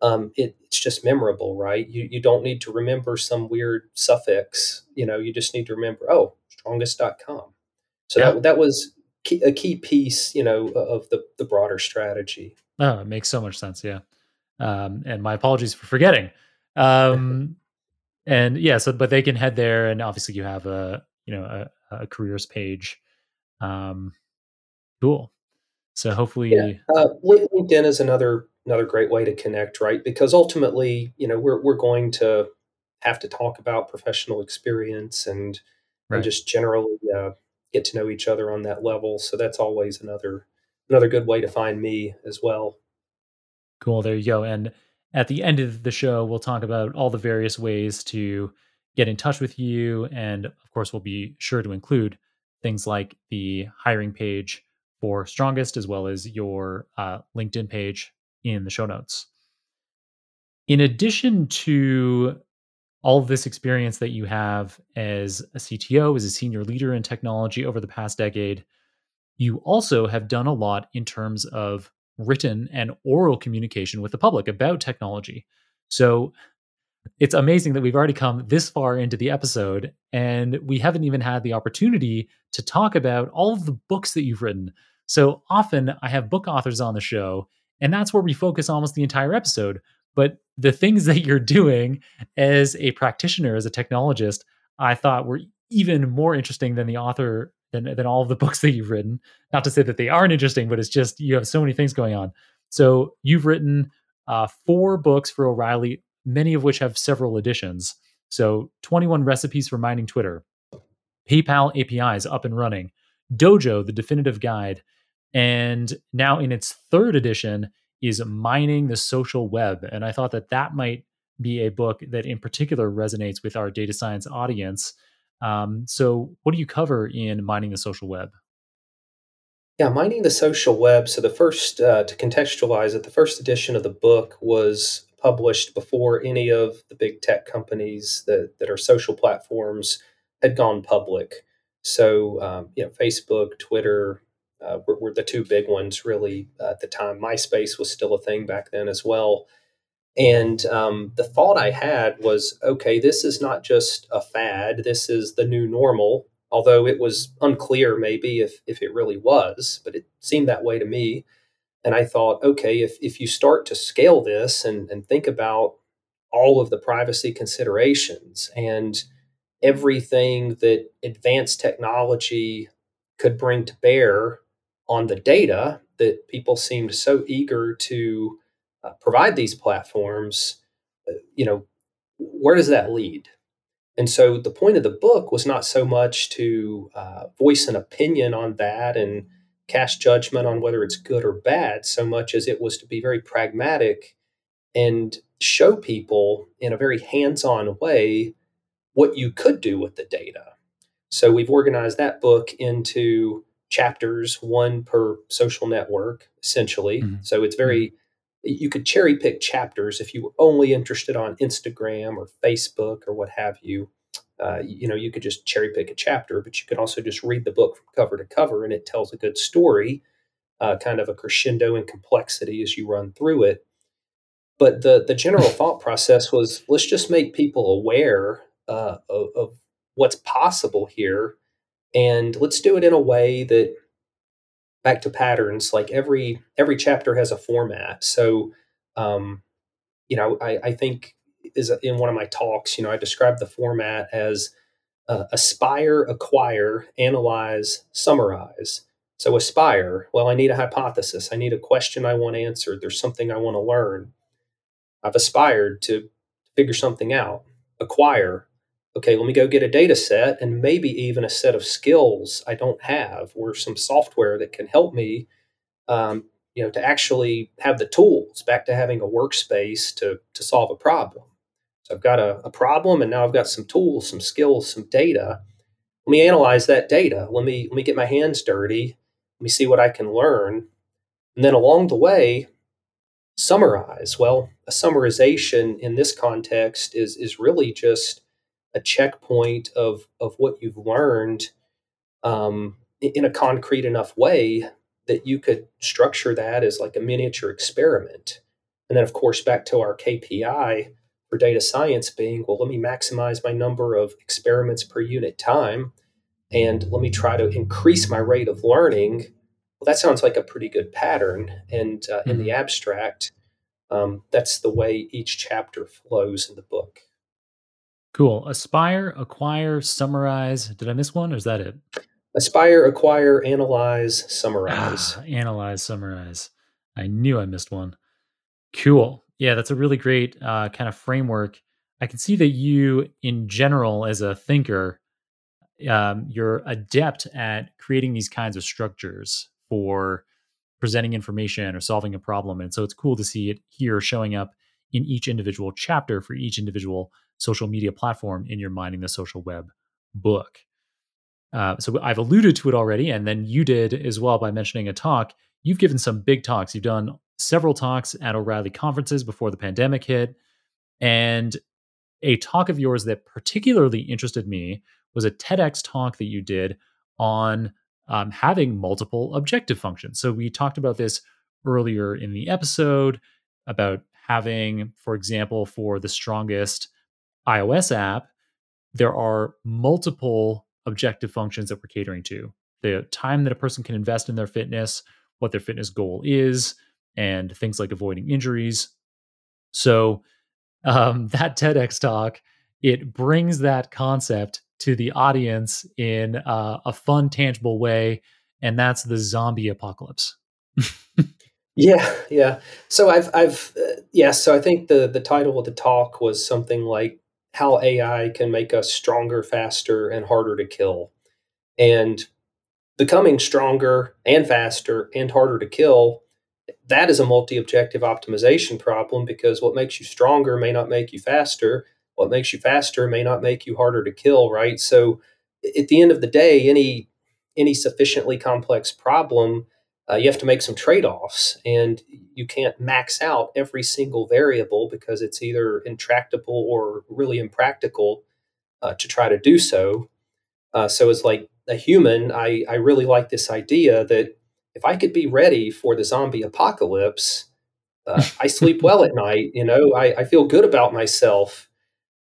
um, it, it's just memorable, right? You, you don't need to remember some weird suffix, you know, you just need to remember, oh, strongest dot com. So yeah. that that was a key piece, you know, of the, the broader strategy. Oh, it makes so much sense. Yeah. Um, and my apologies for forgetting. Um, And yeah, so, but they can head there, and obviously you have a, you know, a, a careers page. Um, cool. So hopefully yeah. uh, LinkedIn is another, another great way to connect, right? Because ultimately, you know, we're, we're going to have to talk about professional experience and, right. and just generally uh, get to know each other on that level. So that's always another, another good way to find me as well. Cool. There you go. And at the end of the show, we'll talk about all the various ways to get in touch with you. And of course, we'll be sure to include things like the hiring page for Strongest, as well as your uh, LinkedIn page in the show notes. In addition to all of this experience that you have as a C T O, as a senior leader in technology over the past decade, you also have done a lot in terms of written and oral communication with the public about technology. So it's amazing that we've already come this far into the episode, and we haven't even had the opportunity to talk about all of the books that you've written. So often I have book authors on the show, and that's where we focus almost the entire episode. But the things that you're doing as a practitioner, as a technologist, I thought were even more interesting than the author, than, than all of the books that you've written. Not to say that they aren't interesting, but it's just you have so many things going on. So you've written uh, four books for O'Reilly, many of which have several editions. So twenty-one Recipes for Mining Twitter, PayPal A P Is Up and Running, Dojo, The Definitive Guide, and now in its third edition is Mining the Social Web. And I thought that that might be a book that in particular resonates with our data science audience. Um, so what do you cover in Mining the Social Web? Yeah, Mining the Social Web. So the first, uh, to contextualize it, the first edition of the book was published before any of the big tech companies that, that are social platforms had gone public. So, um, you know, Facebook, Twitter, uh, were, were the two big ones really uh, at the time. MySpace was still a thing back then as well. And um, the thought I had was, okay, this is not just a fad. This is the new normal, although it was unclear maybe if, if it really was, but it seemed that way to me. And I thought, okay, if if you start to scale this and, and think about all of the privacy considerations and everything that advanced technology could bring to bear on the data that people seemed so eager to uh, provide these platforms, you know, where does that lead? And so the point of the book was not so much to uh, voice an opinion on that and cast judgment on whether it's good or bad so much as it was to be very pragmatic and show people in a very hands-on way what you could do with the data. So we've organized that book into chapters, one per social network, essentially. Mm-hmm. So it's very, you could cherry pick chapters if you were only interested on Instagram or Facebook or what have you. Uh, you know, you could just cherry pick a chapter, but you could also just read the book from cover to cover, and it tells a good story, uh, kind of a crescendo in complexity as you run through it. But the the general thought process was, let's just make people aware uh, of, of what's possible here, and let's do it in a way that, back to patterns, like every every chapter has a format. So, um, you know, I, I think. Is in one of my talks, you know, I described the format as uh, aspire, acquire, analyze, summarize. So aspire, well, I need a hypothesis. I need a question I want answered. There's something I want to learn. I've aspired to figure something out. Acquire, okay, let me go get a data set and maybe even a set of skills I don't have or some software that can help me, um, you know, to actually have the tools, back to having a workspace to to solve a problem. So I've got a, a problem, and now I've got some tools, some skills, some data. Let me analyze that data. Let me let me get my hands dirty. Let me see what I can learn. And then along the way, summarize. Well, a summarization in this context is is really just a checkpoint of, of what you've learned um, in a concrete enough way that you could structure that as like a miniature experiment. And then, of course, back to our K P I for data science being, well, let me maximize my number of experiments per unit time, and let me try to increase my rate of learning. Well, that sounds like a pretty good pattern. And uh, mm-hmm. in the abstract, um, that's the way each chapter flows in the book. Cool. Aspire, acquire, summarize. Did I miss one or is that it? Aspire, acquire, analyze, summarize. Ah, analyze, summarize. I knew I missed one. Cool. Yeah, that's a really great uh, kind of framework. I can see that you, in general, as a thinker, um, you're adept at creating these kinds of structures for presenting information or solving a problem. And so it's cool to see it here showing up in each individual chapter for each individual social media platform in your Mining the Social Web book. Uh, so I've alluded to it already, and then you did as well by mentioning a talk. You've given some big talks. You've done several talks at O'Reilly conferences before the pandemic hit. And a talk of yours that particularly interested me was a TEDx talk that you did on um, having multiple objective functions. So we talked about this earlier in the episode about having, for example, for the Strongest iOS app, there are multiple objective functions that we're catering to. The time that a person can invest in their fitness, what their fitness goal is, and things like avoiding injuries. So um, that TEDx talk, it brings that concept to the audience in uh, a fun, tangible way. And that's the zombie apocalypse. Yeah. Yeah. So I've, I've, uh, yeah. So I think the, the title of the talk was something like how A I can make us stronger, faster, and harder to kill. And becoming stronger and faster and harder to kill, that is a multi-objective optimization problem, because what makes you stronger may not make you faster. What makes you faster may not make you harder to kill, right? So at the end of the day, any, any sufficiently complex problem, Uh, you have to make some trade-offs, and you can't max out every single variable because it's either intractable or really impractical uh, to try to do so. Uh, so as like a human, I, I really like this idea that if I could be ready for the zombie apocalypse, uh, I sleep well at night, you know, I, I feel good about myself.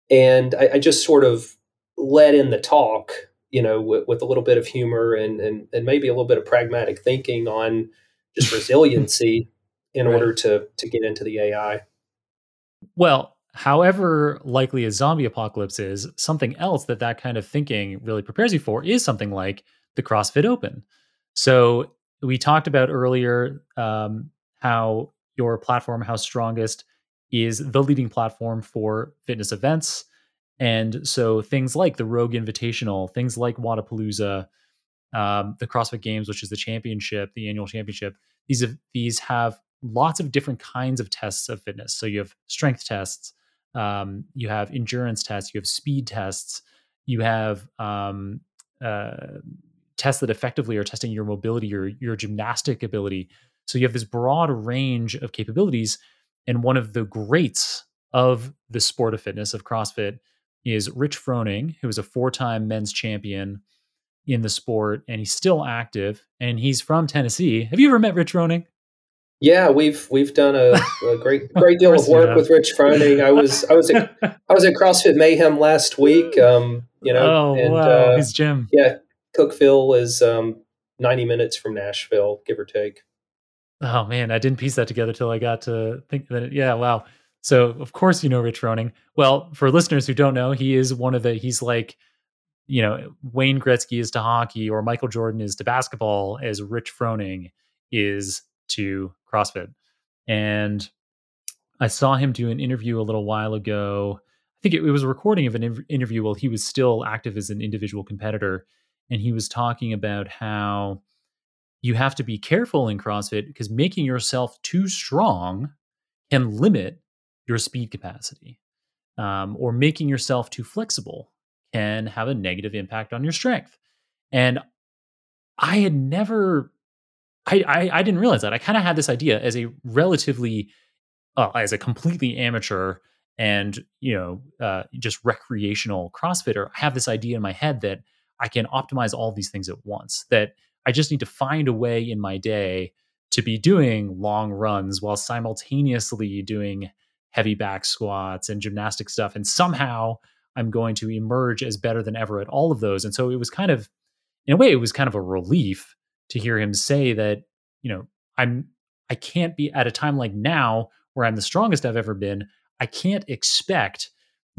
And I, I just sort of let in the talk, you know, with, with a little bit of humor and, and and maybe a little bit of pragmatic thinking on just resiliency in right. order to to get into the A I. Well, however likely a zombie apocalypse is, something else that that kind of thinking really prepares you for is something like the CrossFit Open. So we talked about earlier um, how your platform, how Strongest, is the leading platform for fitness events. And so things like the Rogue Invitational, things like Wodapalooza, um, the CrossFit Games, which is the championship, the annual championship, these have, these have lots of different kinds of tests of fitness. So you have strength tests, um, you have endurance tests, you have speed tests, you have um, uh, tests that effectively are testing your mobility or your gymnastic ability. So you have this broad range of capabilities. And one of the greats of the sport of fitness, of CrossFit, is Rich Froning, who is a four-time men's champion in the sport, and he's still active, and he's from Tennessee. Have you ever met Rich Froning? Yeah, we've we've done a, a great great deal of, of work with Rich Froning. I was I was at, I was at CrossFit Mayhem last week. Um, you know, oh and, wow, uh, his gym. Yeah, Cookeville is um, ninety minutes from Nashville, give or take. Oh man, I didn't piece that together till I got to think that. It, yeah, wow. So of course, you know, Rich Froning. Well, for listeners who don't know, he is one of the, he's like, you know, Wayne Gretzky is to hockey or Michael Jordan is to basketball as Rich Froning is to CrossFit. And I saw him do an interview a little while ago. I think it, it was a recording of an interview while he was still active as an individual competitor. And he was talking about how you have to be careful in CrossFit because making yourself too strong can limit your speed capacity, um, or making yourself too flexible can have a negative impact on your strength. And I had never, I I, I didn't realize that. I kind of had this idea as a relatively, uh, as a completely amateur and, you know, uh, just recreational CrossFitter. I have this idea in my head that I can optimize all these things at once, that I just need to find a way in my day to be doing long runs while simultaneously doing heavy back squats and gymnastic stuff. And somehow I'm going to emerge as better than ever at all of those. And so it was kind of, in a way, it was kind of a relief to hear him say that, you know, I'm, I can't be at a time like now where I'm the strongest I've ever been. I can't expect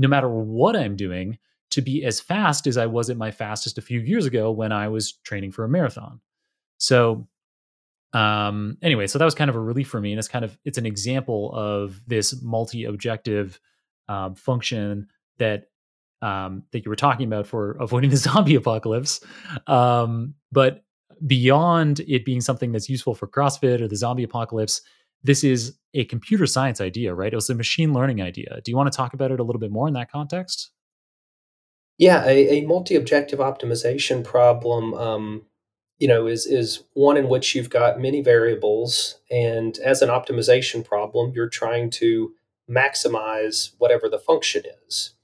no matter what I'm doing, to be as fast as I was at my fastest a few years ago when I was training for a marathon. So um, anyway, so that was kind of a relief for me. And it's kind of, it's an example of this multi-objective um, function that um, that you were talking about for avoiding the zombie apocalypse. Um, but beyond it being something that's useful for CrossFit or the zombie apocalypse, this is a computer science idea, right? It was a machine learning idea. Do you want to talk about it a little bit more in that context? Yeah, a, a multi-objective optimization problem, um, you know, is is one in which you've got many variables, and as an optimization problem, you're trying to maximize whatever the function is.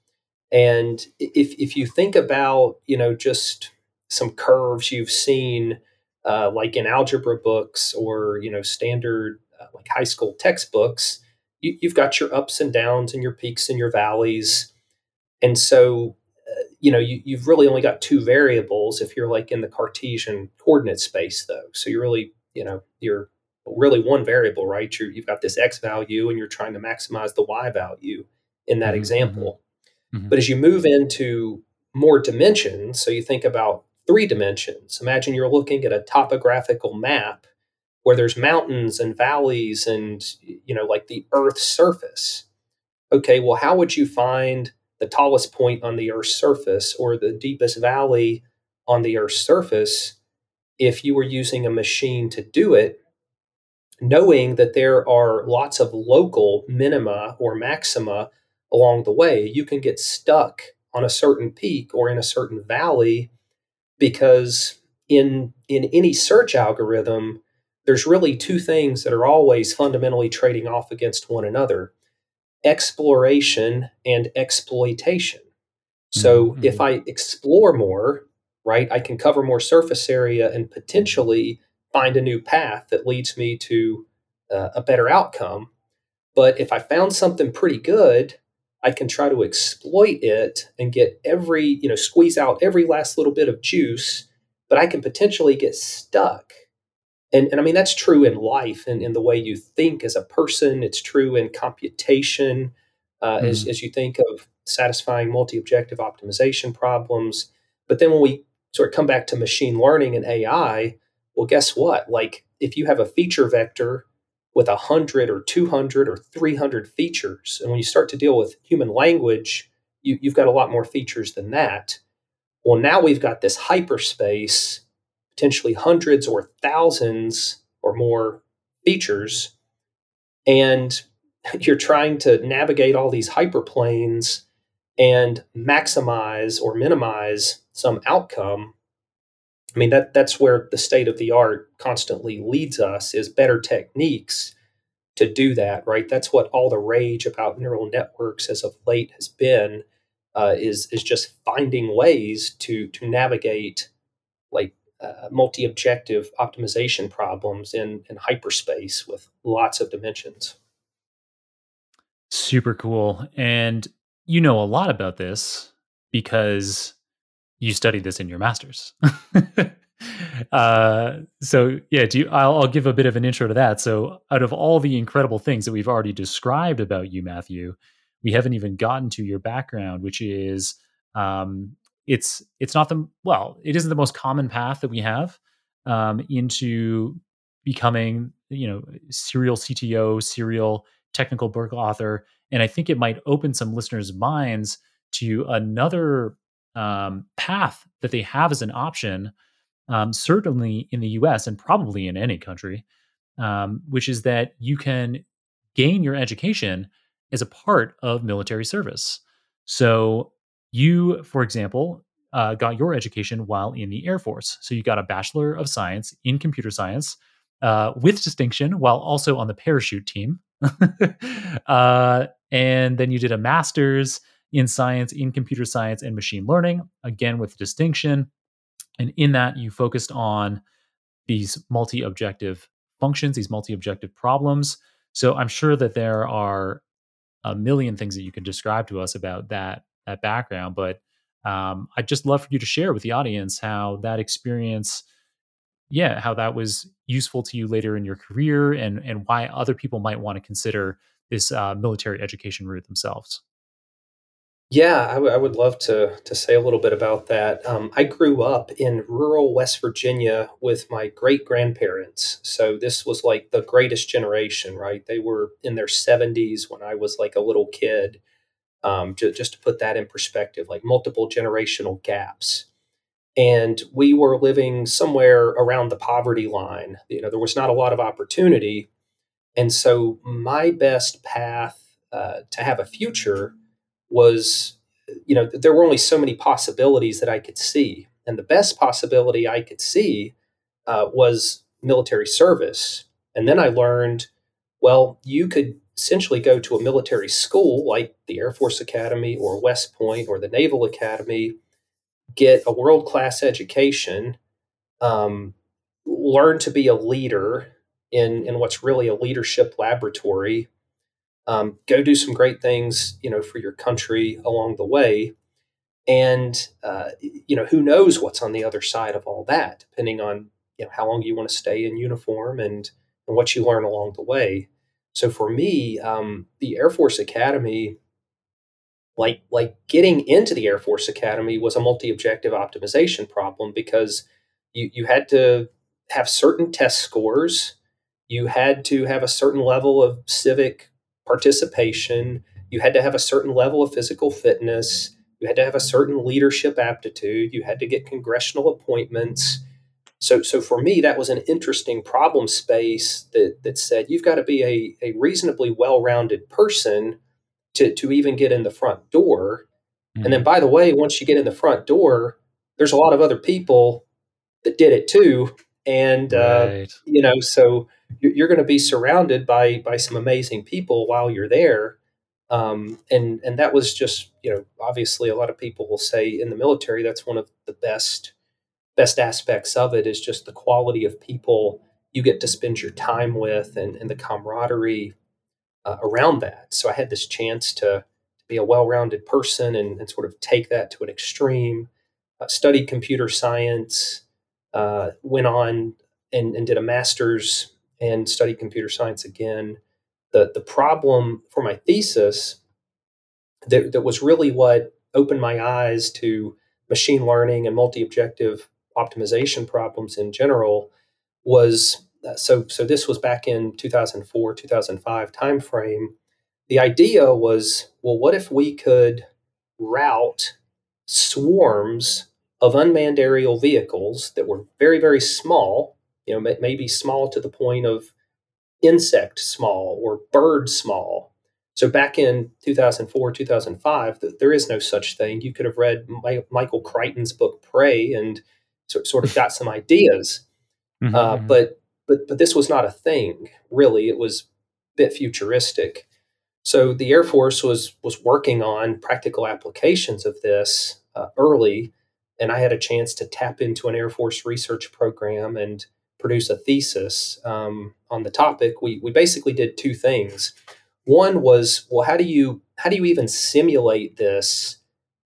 And if if you think about, you know, just some curves you've seen, uh, like in algebra books or you know standard uh, like high school textbooks, you, you've got your ups and downs and your peaks and your valleys, and so. You know, you, you've really only got two variables if you're like in the Cartesian coordinate space, though. So you're really, you know, you're really one variable, right? You're, you've got this X value and you're trying to maximize the Y value in that mm-hmm. example. Mm-hmm. But as you move into more dimensions, so you think about three dimensions, imagine you're looking at a topographical map where there's mountains and valleys and, you know, like the Earth's surface. Okay, well, how would you find the tallest point on the Earth's surface or the deepest valley on the Earth's surface if you were using a machine to do it, knowing that there are lots of local minima or maxima along the way? You can get stuck on a certain peak or in a certain valley because in, in any search algorithm, there's really two things that are always fundamentally trading off against one another: exploration and exploitation. So mm-hmm. if I explore more, right, I can cover more surface area and potentially find a new path that leads me to uh, a better outcome. But if I found something pretty good, I can try to exploit it and get every, you know, squeeze out every last little bit of juice, but I can potentially get stuck. And, and I mean, that's true in life and in the way you think as a person. It's true in computation uh, mm-hmm. as, as you think of satisfying multi-objective optimization problems. But then when we sort of come back to machine learning and A I, well, guess what? Like if you have a feature vector with one hundred or two hundred or three hundred features, and when you start to deal with human language, you, you've got a lot more features than that. Well, now we've got this hyperspace, potentially hundreds or thousands or more features. And you're trying to navigate all these hyperplanes and maximize or minimize some outcome. I mean, that that's where the state of the art constantly leads us, is better techniques to do that, right? That's what all the rage about neural networks as of late has been, uh, is, is just finding ways to, to navigate like Uh, multi-objective optimization problems in, in hyperspace with lots of dimensions. Super cool. And you know a lot about this because you studied this in your master's. uh, so yeah, do you, I'll, I'll give a bit of an intro to that. So out of all the incredible things that we've already described about you, Matthew, we haven't even gotten to your background, which is, um, It's it's not the well, it isn't the most common path that we have um, into becoming, you know, serial C T O, serial technical book author. And I think it might open some listeners' minds to another um, path that they have as an option, um, certainly in the U S and probably in any country, um, which is that you can gain your education as a part of military service. So you, for example, uh, got your education while in the Air Force. So you got a Bachelor of Science in Computer Science uh, with distinction while also on the parachute team. uh, and then you did a Master's in Science in Computer Science and Machine Learning, again with distinction. And in that, you focused on these multi-objective functions, these multi-objective problems. So I'm sure that there are a million things that you can describe to us about that. That background, but um, I'd just love for you to share with the audience how that experience, yeah, how that was useful to you later in your career, and and why other people might want to consider this uh, military education route themselves. Yeah, I, w- I would love to to say a little bit about that. Um, I grew up in rural West Virginia with my great-grandparents. So this was like the greatest generation, right? They were in their seventies when I was like a little kid, um, j- just to put that in perspective, like multiple generational gaps. And we were living somewhere around the poverty line. You know, there was not a lot of opportunity. And so my best path uh, to have a future was, you know, there were only so many possibilities that I could see. And the best possibility I could see uh, was military service. And then I learned, well, you could essentially go to a military school like the Air Force Academy or West Point or the Naval Academy, get a world-class education, um, learn to be a leader in, in what's really a leadership laboratory, Um, go do some great things, you know, for your country along the way. And, uh, you know, who knows what's on the other side of all that, depending on, you know, how long you want to stay in uniform and, and what you learn along the way. So for me, um, the Air Force Academy, like, like getting into the Air Force Academy was a multi-objective optimization problem because you, you had to have certain test scores. You had to have a certain level of civic participation, you had to have a certain level of physical fitness, you had to have a certain leadership aptitude, you had to get congressional appointments. So so for me, that was an interesting problem space that that said, you've got to be a, a reasonably well-rounded person to, to even get in the front door. Mm-hmm. And then by the way, once you get in the front door, there's a lot of other people that did it too. And, right. uh, you know, so you're going to be surrounded by by some amazing people while you're there. Um, and and that was just, you know, obviously a lot of people will say in the military, that's one of the best, best aspects of it is just the quality of people you get to spend your time with and, and the camaraderie uh, around that. So I had this chance to, to be a well-rounded person and, and sort of take that to an extreme, uh, studied computer science, uh, went on and, and did a master's and studied computer science again. The the problem for my thesis that, that was really what opened my eyes to machine learning and multi-objective optimization problems in general was, uh, so so this was back in two thousand four, two thousand five timeframe. The idea was, well, what if we could route swarms of unmanned aerial vehicles that were very, very small, you know, maybe small to the point of insect small or bird small. So back in two thousand four, two thousand five, th- there is no such thing. You could have read My- Michael Crichton's book Prey and so- sort of got some ideas. Mm-hmm. Uh, but, but but this was not a thing, really. It was a bit futuristic. So the Air Force was, was working on practical applications of this uh, early, and I had a chance to tap into an Air Force research program and produce a thesis um, on the topic. We we basically did two things. One was, well, how do you how do you even simulate this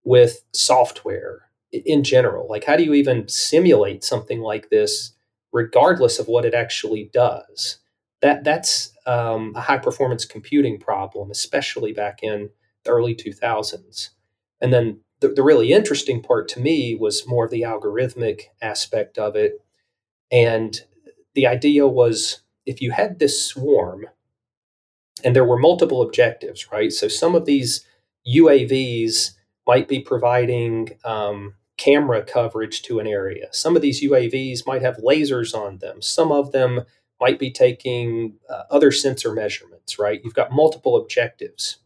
with software in general? Like, how do you even simulate something like this, regardless of what it actually does? That that's um, a high performance computing problem, especially back in the early two thousands. And then the, the really interesting part to me was more of the algorithmic aspect of it. And the idea was, if you had this swarm, and there were multiple objectives, right? So some of these U A Vs might be providing um, camera coverage to an area. Some of these U A Vs might have lasers on them. Some of them might be taking uh, other sensor measurements, right? You've got multiple objectives.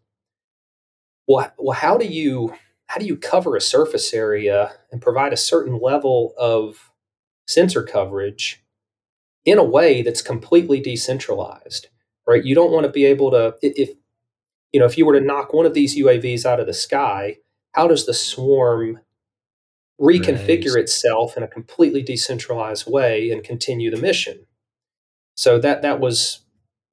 Well, well, how do you how do you cover a surface area and provide a certain level of sensor coverage in a way that's completely decentralized, right? You don't want to be able to, if, you know, if you were to knock one of these U A Vs out of the sky, how does the swarm reconfigure right. itself in a completely decentralized way and continue the mission? So that, that was,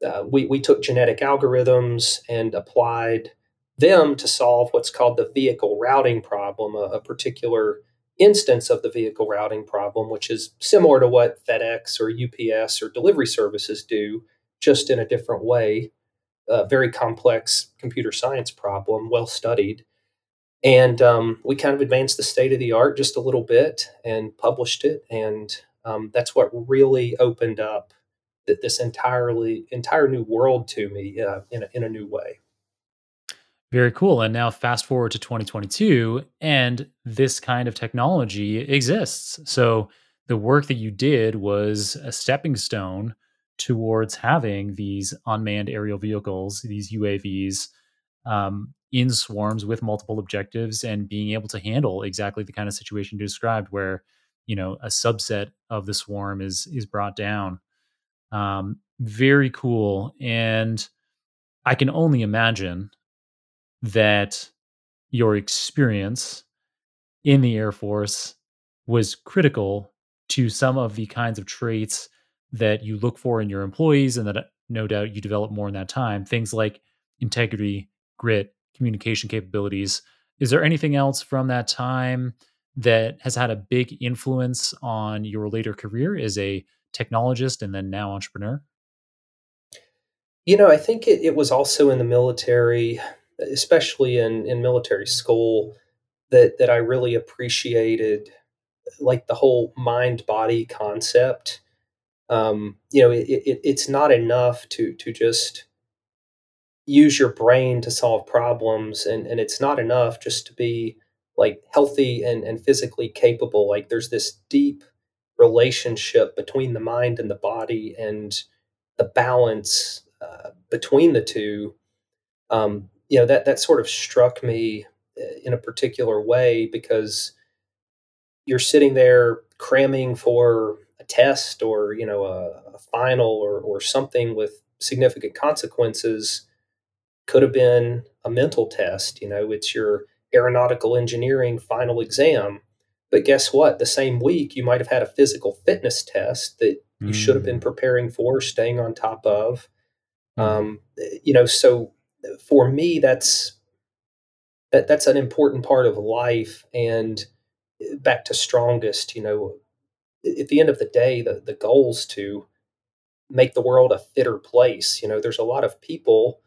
uh, we, we took genetic algorithms and applied them to solve what's called the vehicle routing problem, a, a particular instance of the vehicle routing problem, which is similar to what FedEx or U P S or delivery services do, just in a different way, a very complex computer science problem, well studied. And um, we kind of advanced the state of the art just a little bit and published it. And um, that's what really opened up th- this entirely entire new world to me uh, in, a, in a new way. Very cool. And now fast forward to twenty twenty-two, and this kind of technology exists. So the work that you did was a stepping stone towards having these unmanned aerial vehicles, these U A Vs, um, in swarms with multiple objectives and being able to handle exactly the kind of situation you described where, you know, a subset of the swarm is is brought down. Um, very cool. And I can only imagine that your experience in the Air Force was critical to some of the kinds of traits that you look for in your employees and that no doubt you developed more in that time, things like integrity, grit, communication capabilities. Is there anything else from that time that has had a big influence on your later career as a technologist and then now entrepreneur? You know, I think it, it was also in the military, especially in, in military school, that, that I really appreciated, like, the whole mind-body concept. Um, you know, it, it, it's not enough to to just use your brain to solve problems, and, and it's not enough just to be, like, healthy and, and physically capable. Like, there's this deep relationship between the mind and the body, and the balance uh, between the two. Um, you know, that, that sort of struck me in a particular way, because you're sitting there cramming for a test or, you know, a, a final or, or something with significant consequences. Could have been a mental test. You know, it's your aeronautical engineering final exam, but guess what? The same week you might've had a physical fitness test that you mm. should have been preparing for, staying on top of, mm. um, you know, so for me, that's that, that's an important part of life. And back to Strongest, you know, at the end of the day, the, the goal's to make the world a fitter place. You know, there's a lot of people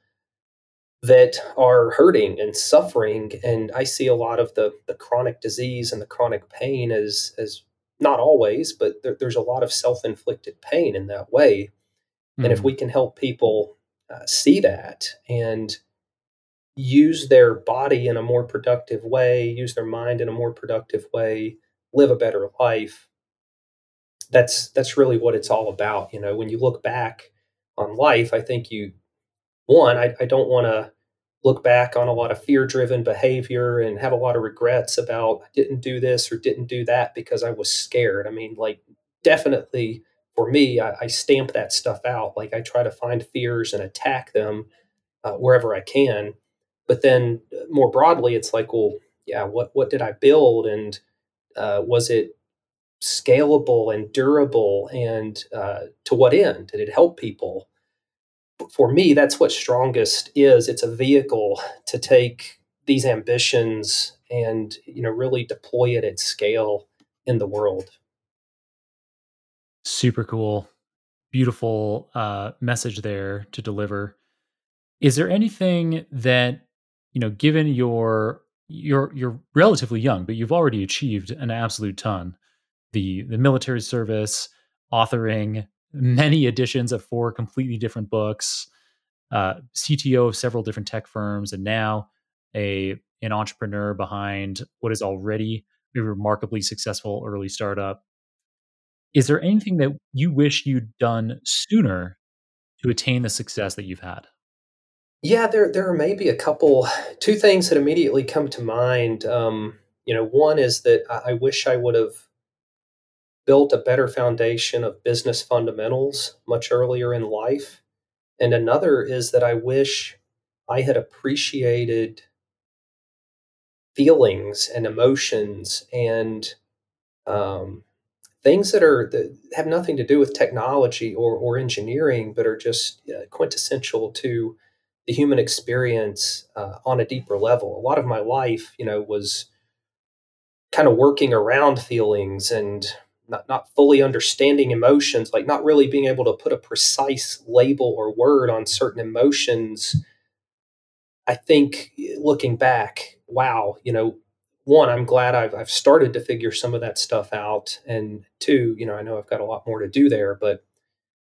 that are hurting and suffering, and I see a lot of the, the chronic disease and the chronic pain as, as not always, but there, there's a lot of self-inflicted pain in that way. Mm-hmm. And if we can help people Uh, see that and use their body in a more productive way, use their mind in a more productive way, live a better life. That's, that's really what it's all about. You know, when you look back on life, I think you, one, I, I don't want to look back on a lot of fear-driven behavior and have a lot of regrets about I didn't do this or didn't do that because I was scared. I mean, like, definitely for me, I, I stamp that stuff out. Like, I try to find fears and attack them uh, wherever I can. But then more broadly, it's like, well, yeah, what what did I build? And uh, was it scalable and durable? And uh, to what end? Did it help people? For me, that's what Strongest is. It's a vehicle to take these ambitions and, you know, really deploy it at scale in the world. Super cool, beautiful uh, message there to deliver. Is there anything that, you know, given your your you're relatively young, but you've already achieved an absolute ton, the the military service, authoring many editions of four completely different books, uh, C T O of several different tech firms, and now a an entrepreneur behind what is already a remarkably successful early startup. Is there anything that you wish you'd done sooner to attain the success that you've had? Yeah, there there are maybe a couple, two things that immediately come to mind. Um, you know, one is that I, I wish I would have built a better foundation of business fundamentals much earlier in life. And another is that I wish I had appreciated feelings and emotions and, um, things that are that have nothing to do with technology or, or engineering, but are just uh, quintessential to the human experience uh, on a deeper level. A lot of my life, you know, was kind of working around feelings and not, not fully understanding emotions, like not really being able to put a precise label or word on certain emotions. I think looking back, wow, you know, one, I'm glad I've, I've started to figure some of that stuff out. And two, you know, I know I've got a lot more to do there, but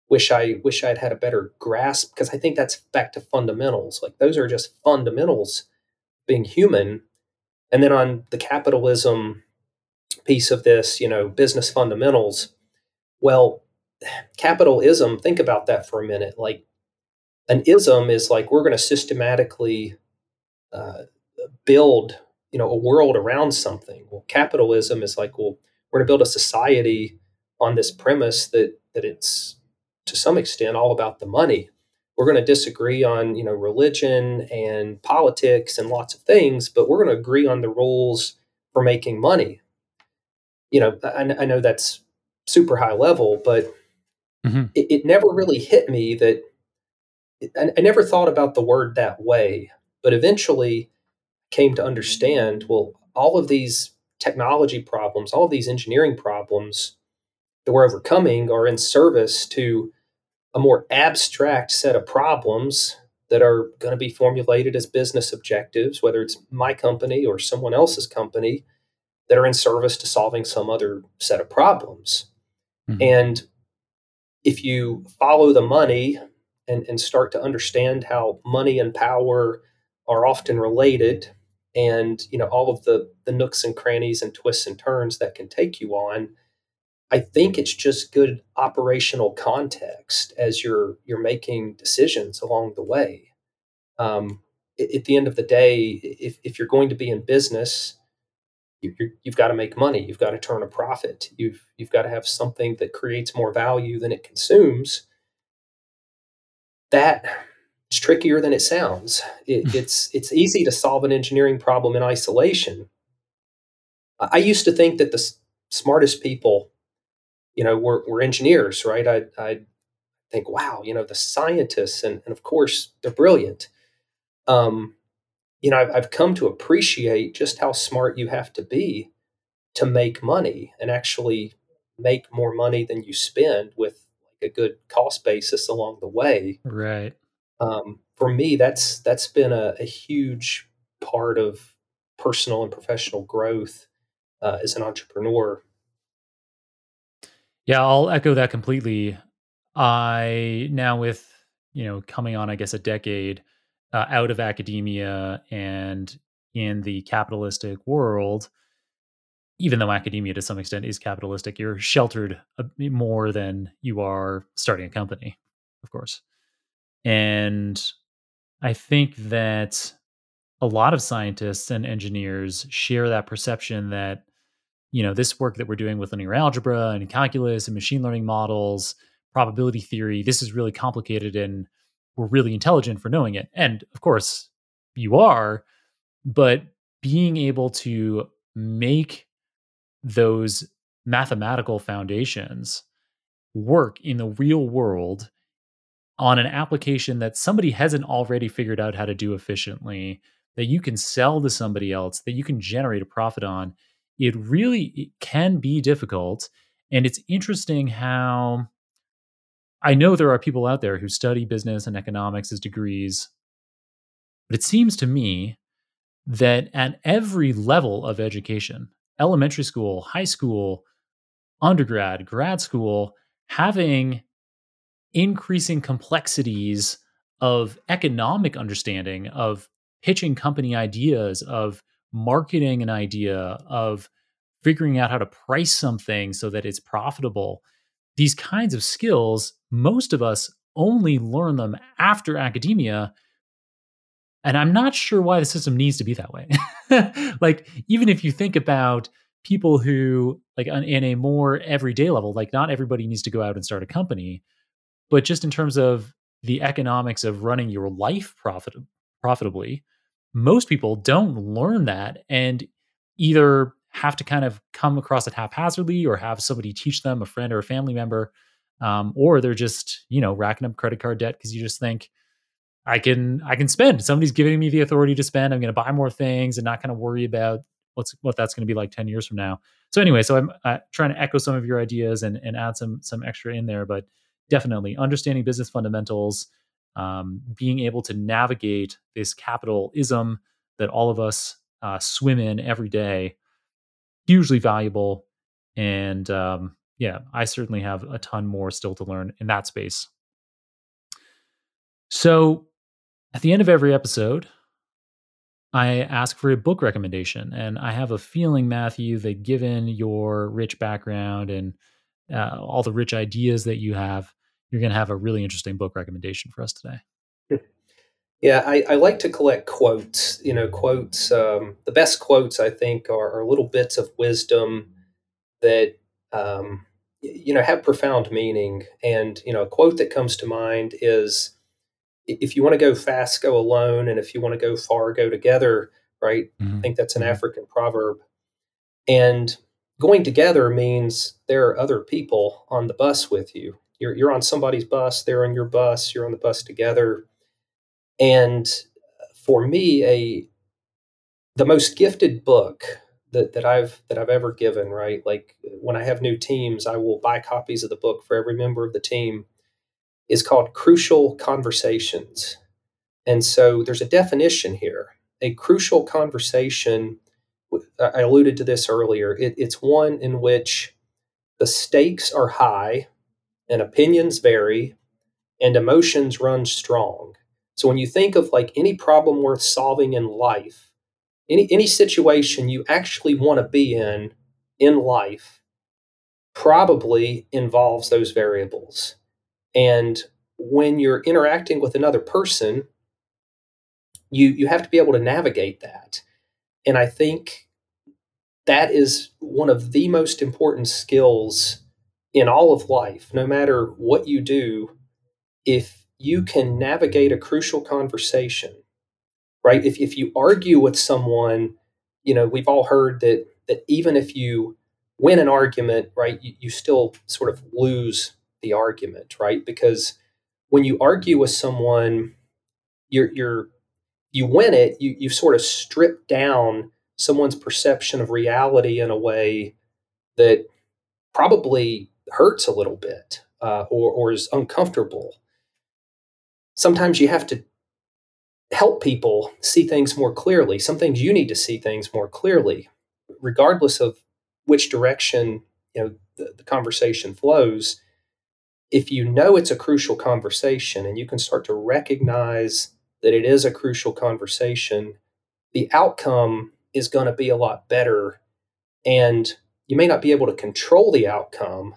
wish I wish I'd had a better grasp, because I think that's back to fundamentals. Like those are just fundamentals, being human. And then on the capitalism piece of this, you know, business fundamentals, well, capitalism, think about that for a minute. Like an ism is like, we're going to systematically uh, build, you know, a world around something. Well, capitalism is like, well, we're going to build a society on this premise that that it's, to some extent, all about the money. We're going to disagree on, you know, religion and politics and lots of things, but we're going to agree on the rules for making money. You know, I, I know that's super high level, but mm-hmm. it, it never really hit me that I, I never thought about the word that way, but eventually came to understand, well, all of these technology problems, all of these engineering problems that we're overcoming are in service to a more abstract set of problems that are going to be formulated as business objectives, whether it's my company or someone else's company, that are in service to solving some other set of problems. Mm-hmm. And if you follow the money and, and start to understand how money and power are often related, and you know all of the, the nooks and crannies and twists and turns that can take you on, I think it's just good operational context as you're you're making decisions along the way. Um, at the end of the day, if, if you're going to be in business, you, you're, you've got to make money. You've got to turn a profit. You've you've got to have something that creates more value than it consumes. That is trickier than it sounds. It, it's it's easy to solve an engineering problem in isolation. I used to think that the s- smartest people, you know, we're, we're engineers, right? I, I think, wow, you know, the scientists and, and of course they're brilliant. Um, you know, I've, I've come to appreciate just how smart you have to be to make money and actually make more money than you spend with a good cost basis along the way. Right. Um, for me, that's, that's been a, a huge part of personal and professional growth uh, as an entrepreneur. Yeah, I'll echo that completely. I now with, you know, coming on, I guess, a decade uh, out of academia and in the capitalistic world, even though academia to some extent is capitalistic, you're sheltered a bit more than you are starting a company, of course. And I think that a lot of scientists and engineers share that perception that, you know, this work that we're doing with linear algebra and calculus and machine learning models, probability theory, this is really complicated and we're really intelligent for knowing it. And of course you are, but being able to make those mathematical foundations work in the real world on an application that somebody hasn't already figured out how to do efficiently, that you can sell to somebody else, that you can generate a profit on, It really it can be difficult. And it's interesting how I know there are people out there who study business and economics as degrees, but it seems to me that at every level of education, elementary school, high school, undergrad, grad school, having increasing complexities of economic understanding, of pitching company ideas, of marketing an idea, of figuring out how to price something so that it's profitable. These kinds of skills, most of us only learn them after academia. And I'm not sure why the system needs to be that way. Like, even if you think about people who, like, in a more everyday level, like, not everybody needs to go out and start a company, but just in terms of the economics of running your life profit- profitably, most people don't learn that and either have to kind of come across it haphazardly or have somebody teach them, a friend or a family member, um, or they're just, you know, racking up credit card debt because you just think, I can I can spend. Somebody's giving me the authority to spend. I'm going to buy more things and not kind of worry about what's what that's going to be like ten years from now. So anyway, so I'm uh, trying to echo some of your ideas and, and add some some extra in there, but definitely understanding business fundamentals, um, being able to navigate this capitalism that all of us uh, swim in every day, hugely valuable. And um, yeah, I certainly have a ton more still to learn in that space. So at the end of every episode, I ask for a book recommendation, and I have a feeling, Matthew, that given your rich background and uh, all the rich ideas that you have, you're going to have a really interesting book recommendation for us today. Yeah, I, I like to collect quotes. You know, quotes, um, the best quotes, I think, are, are little bits of wisdom that, um, you know, have profound meaning. And, you know, a quote that comes to mind is, if you want to go fast, go alone. And if you want to go far, go together, right? Mm-hmm. I think that's an African proverb. And going together means there are other people on the bus with you. You're you're on somebody's bus, they're on your bus, you're on the bus together. And for me, a the most gifted book that, that I've that I've ever given, right? Like when I have new teams, I will buy copies of the book for every member of the team, is called Crucial Conversations. And so there's a definition here. A crucial conversation, I alluded to this earlier, it, it's one in which the stakes are high and opinions vary and emotions run strong. So when you think of like any problem worth solving in life, any any situation you actually want to be in in life probably involves those variables. And when you're interacting with another person, you you have to be able to navigate that. And I think that is one of the most important skills in all of life, no matter what you do. If you can navigate a crucial conversation, right? If if you argue with someone, you know, we've all heard that that even if you win an argument, right, you, you still sort of lose the argument, right? Because when you argue with someone, you're, you're, you win it, you, you sort of strip down someone's perception of reality in a way that probably hurts a little bit uh, or, or is uncomfortable. Sometimes you have to help people see things more clearly. Some things you need to see things more clearly, regardless of which direction, you know, the, the conversation flows. If you know it's a crucial conversation and you can start to recognize that it is a crucial conversation, the outcome is going to be a lot better. And you may not be able to control the outcome,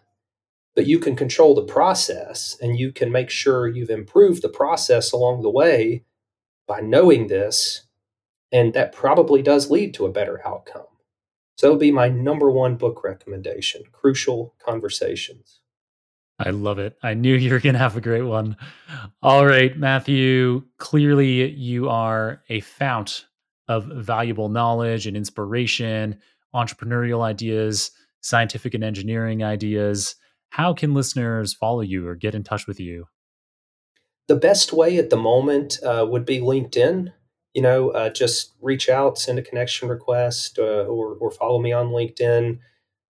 but you can control the process, and you can make sure you've improved the process along the way by knowing this. And that probably does lead to a better outcome. So it'll be my number one book recommendation, Crucial Conversations. I love it. I knew you were going to have a great one. All right, Matthew, clearly you are a fount of valuable knowledge and inspiration, entrepreneurial ideas, scientific and engineering ideas. How can listeners follow you or get in touch with you? The best way at the moment uh, would be LinkedIn. You know, uh, just reach out, send a connection request, uh, or, or follow me on LinkedIn.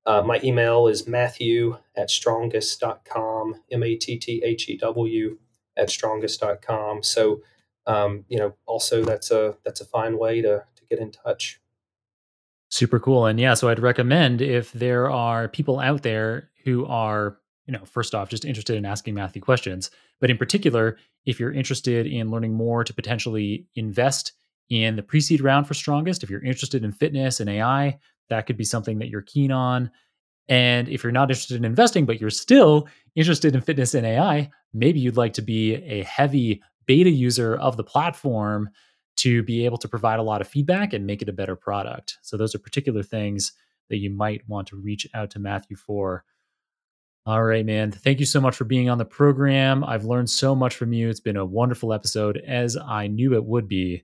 Uh, my email is Matthew at strongest dot com, M A T T H E W at strongest dot com. So, um, you know, also that's a, that's a fine way to, to get in touch. Super cool. And yeah, so I'd recommend if there are people out there who are, you know, first off, just interested in asking Matthew questions, but in particular, if you're interested in learning more to potentially invest in the pre-seed round for Strongest, if you're interested in fitness and A I, that could be something that you're keen on. And if you're not interested in investing, but you're still interested in fitness and A I, maybe you'd like to be a heavy beta user of the platform to be able to provide a lot of feedback and make it a better product. So those are particular things that you might want to reach out to Matthew for. All right, man. Thank you so much for being on the program. I've learned so much from you. It's been a wonderful episode, as I knew it would be.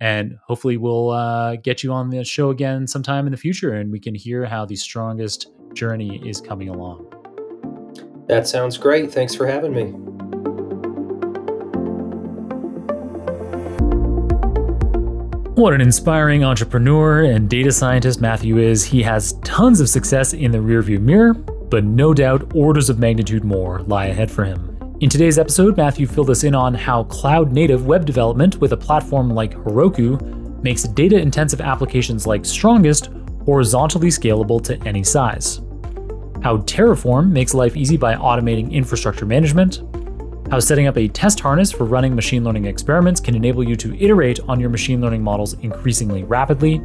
And hopefully we'll uh, get you on the show again sometime in the future, and we can hear how the Strongest journey is coming along. That sounds great. Thanks for having me. What an inspiring entrepreneur and data scientist Matthew is. He has tons of success in the rearview mirror, but no doubt orders of magnitude more lie ahead for him. In today's episode, Matthew filled us in on how cloud-native web development with a platform like Heroku makes data-intensive applications like Strongest horizontally scalable to any size, how Terraform makes life easy by automating infrastructure management, how setting up a test harness for running machine learning experiments can enable you to iterate on your machine learning models increasingly rapidly,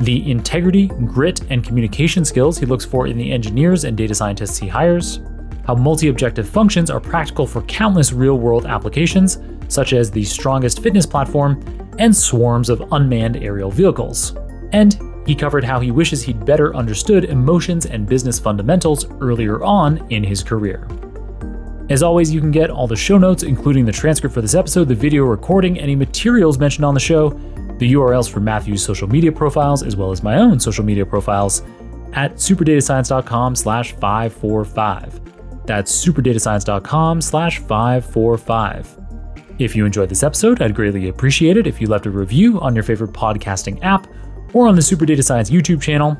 the integrity, grit, and communication skills he looks for in the engineers and data scientists he hires, how multi-objective functions are practical for countless real-world applications, such as the Strongest fitness platform, and swarms of unmanned aerial vehicles. And he covered how he wishes he'd better understood emotions and business fundamentals earlier on in his career. As always, you can get all the show notes, including the transcript for this episode, the video recording, any materials mentioned on the show, the U R Ls for Matthew's social media profiles, as well as my own social media profiles, at superdatascience dot com slash five forty-five. That's superdatascience dot com slash five forty-five. If you enjoyed this episode, I'd greatly appreciate it if you left a review on your favorite podcasting app or on the Super Data Science YouTube channel.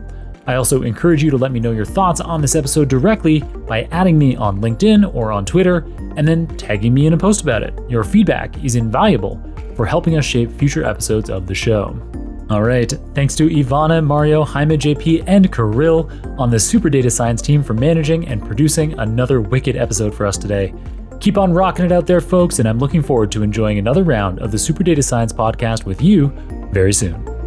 I also encourage you to let me know your thoughts on this episode directly by adding me on LinkedIn or on Twitter and then tagging me in a post about it. Your feedback is invaluable for helping us shape future episodes of the show. All right, thanks to Ivana, Mario, Jaime, J P, and Kirill on the Super Data Science team for managing and producing another wicked episode for us today. Keep on rocking it out there, folks, and I'm looking forward to enjoying another round of the Super Data Science podcast with you very soon.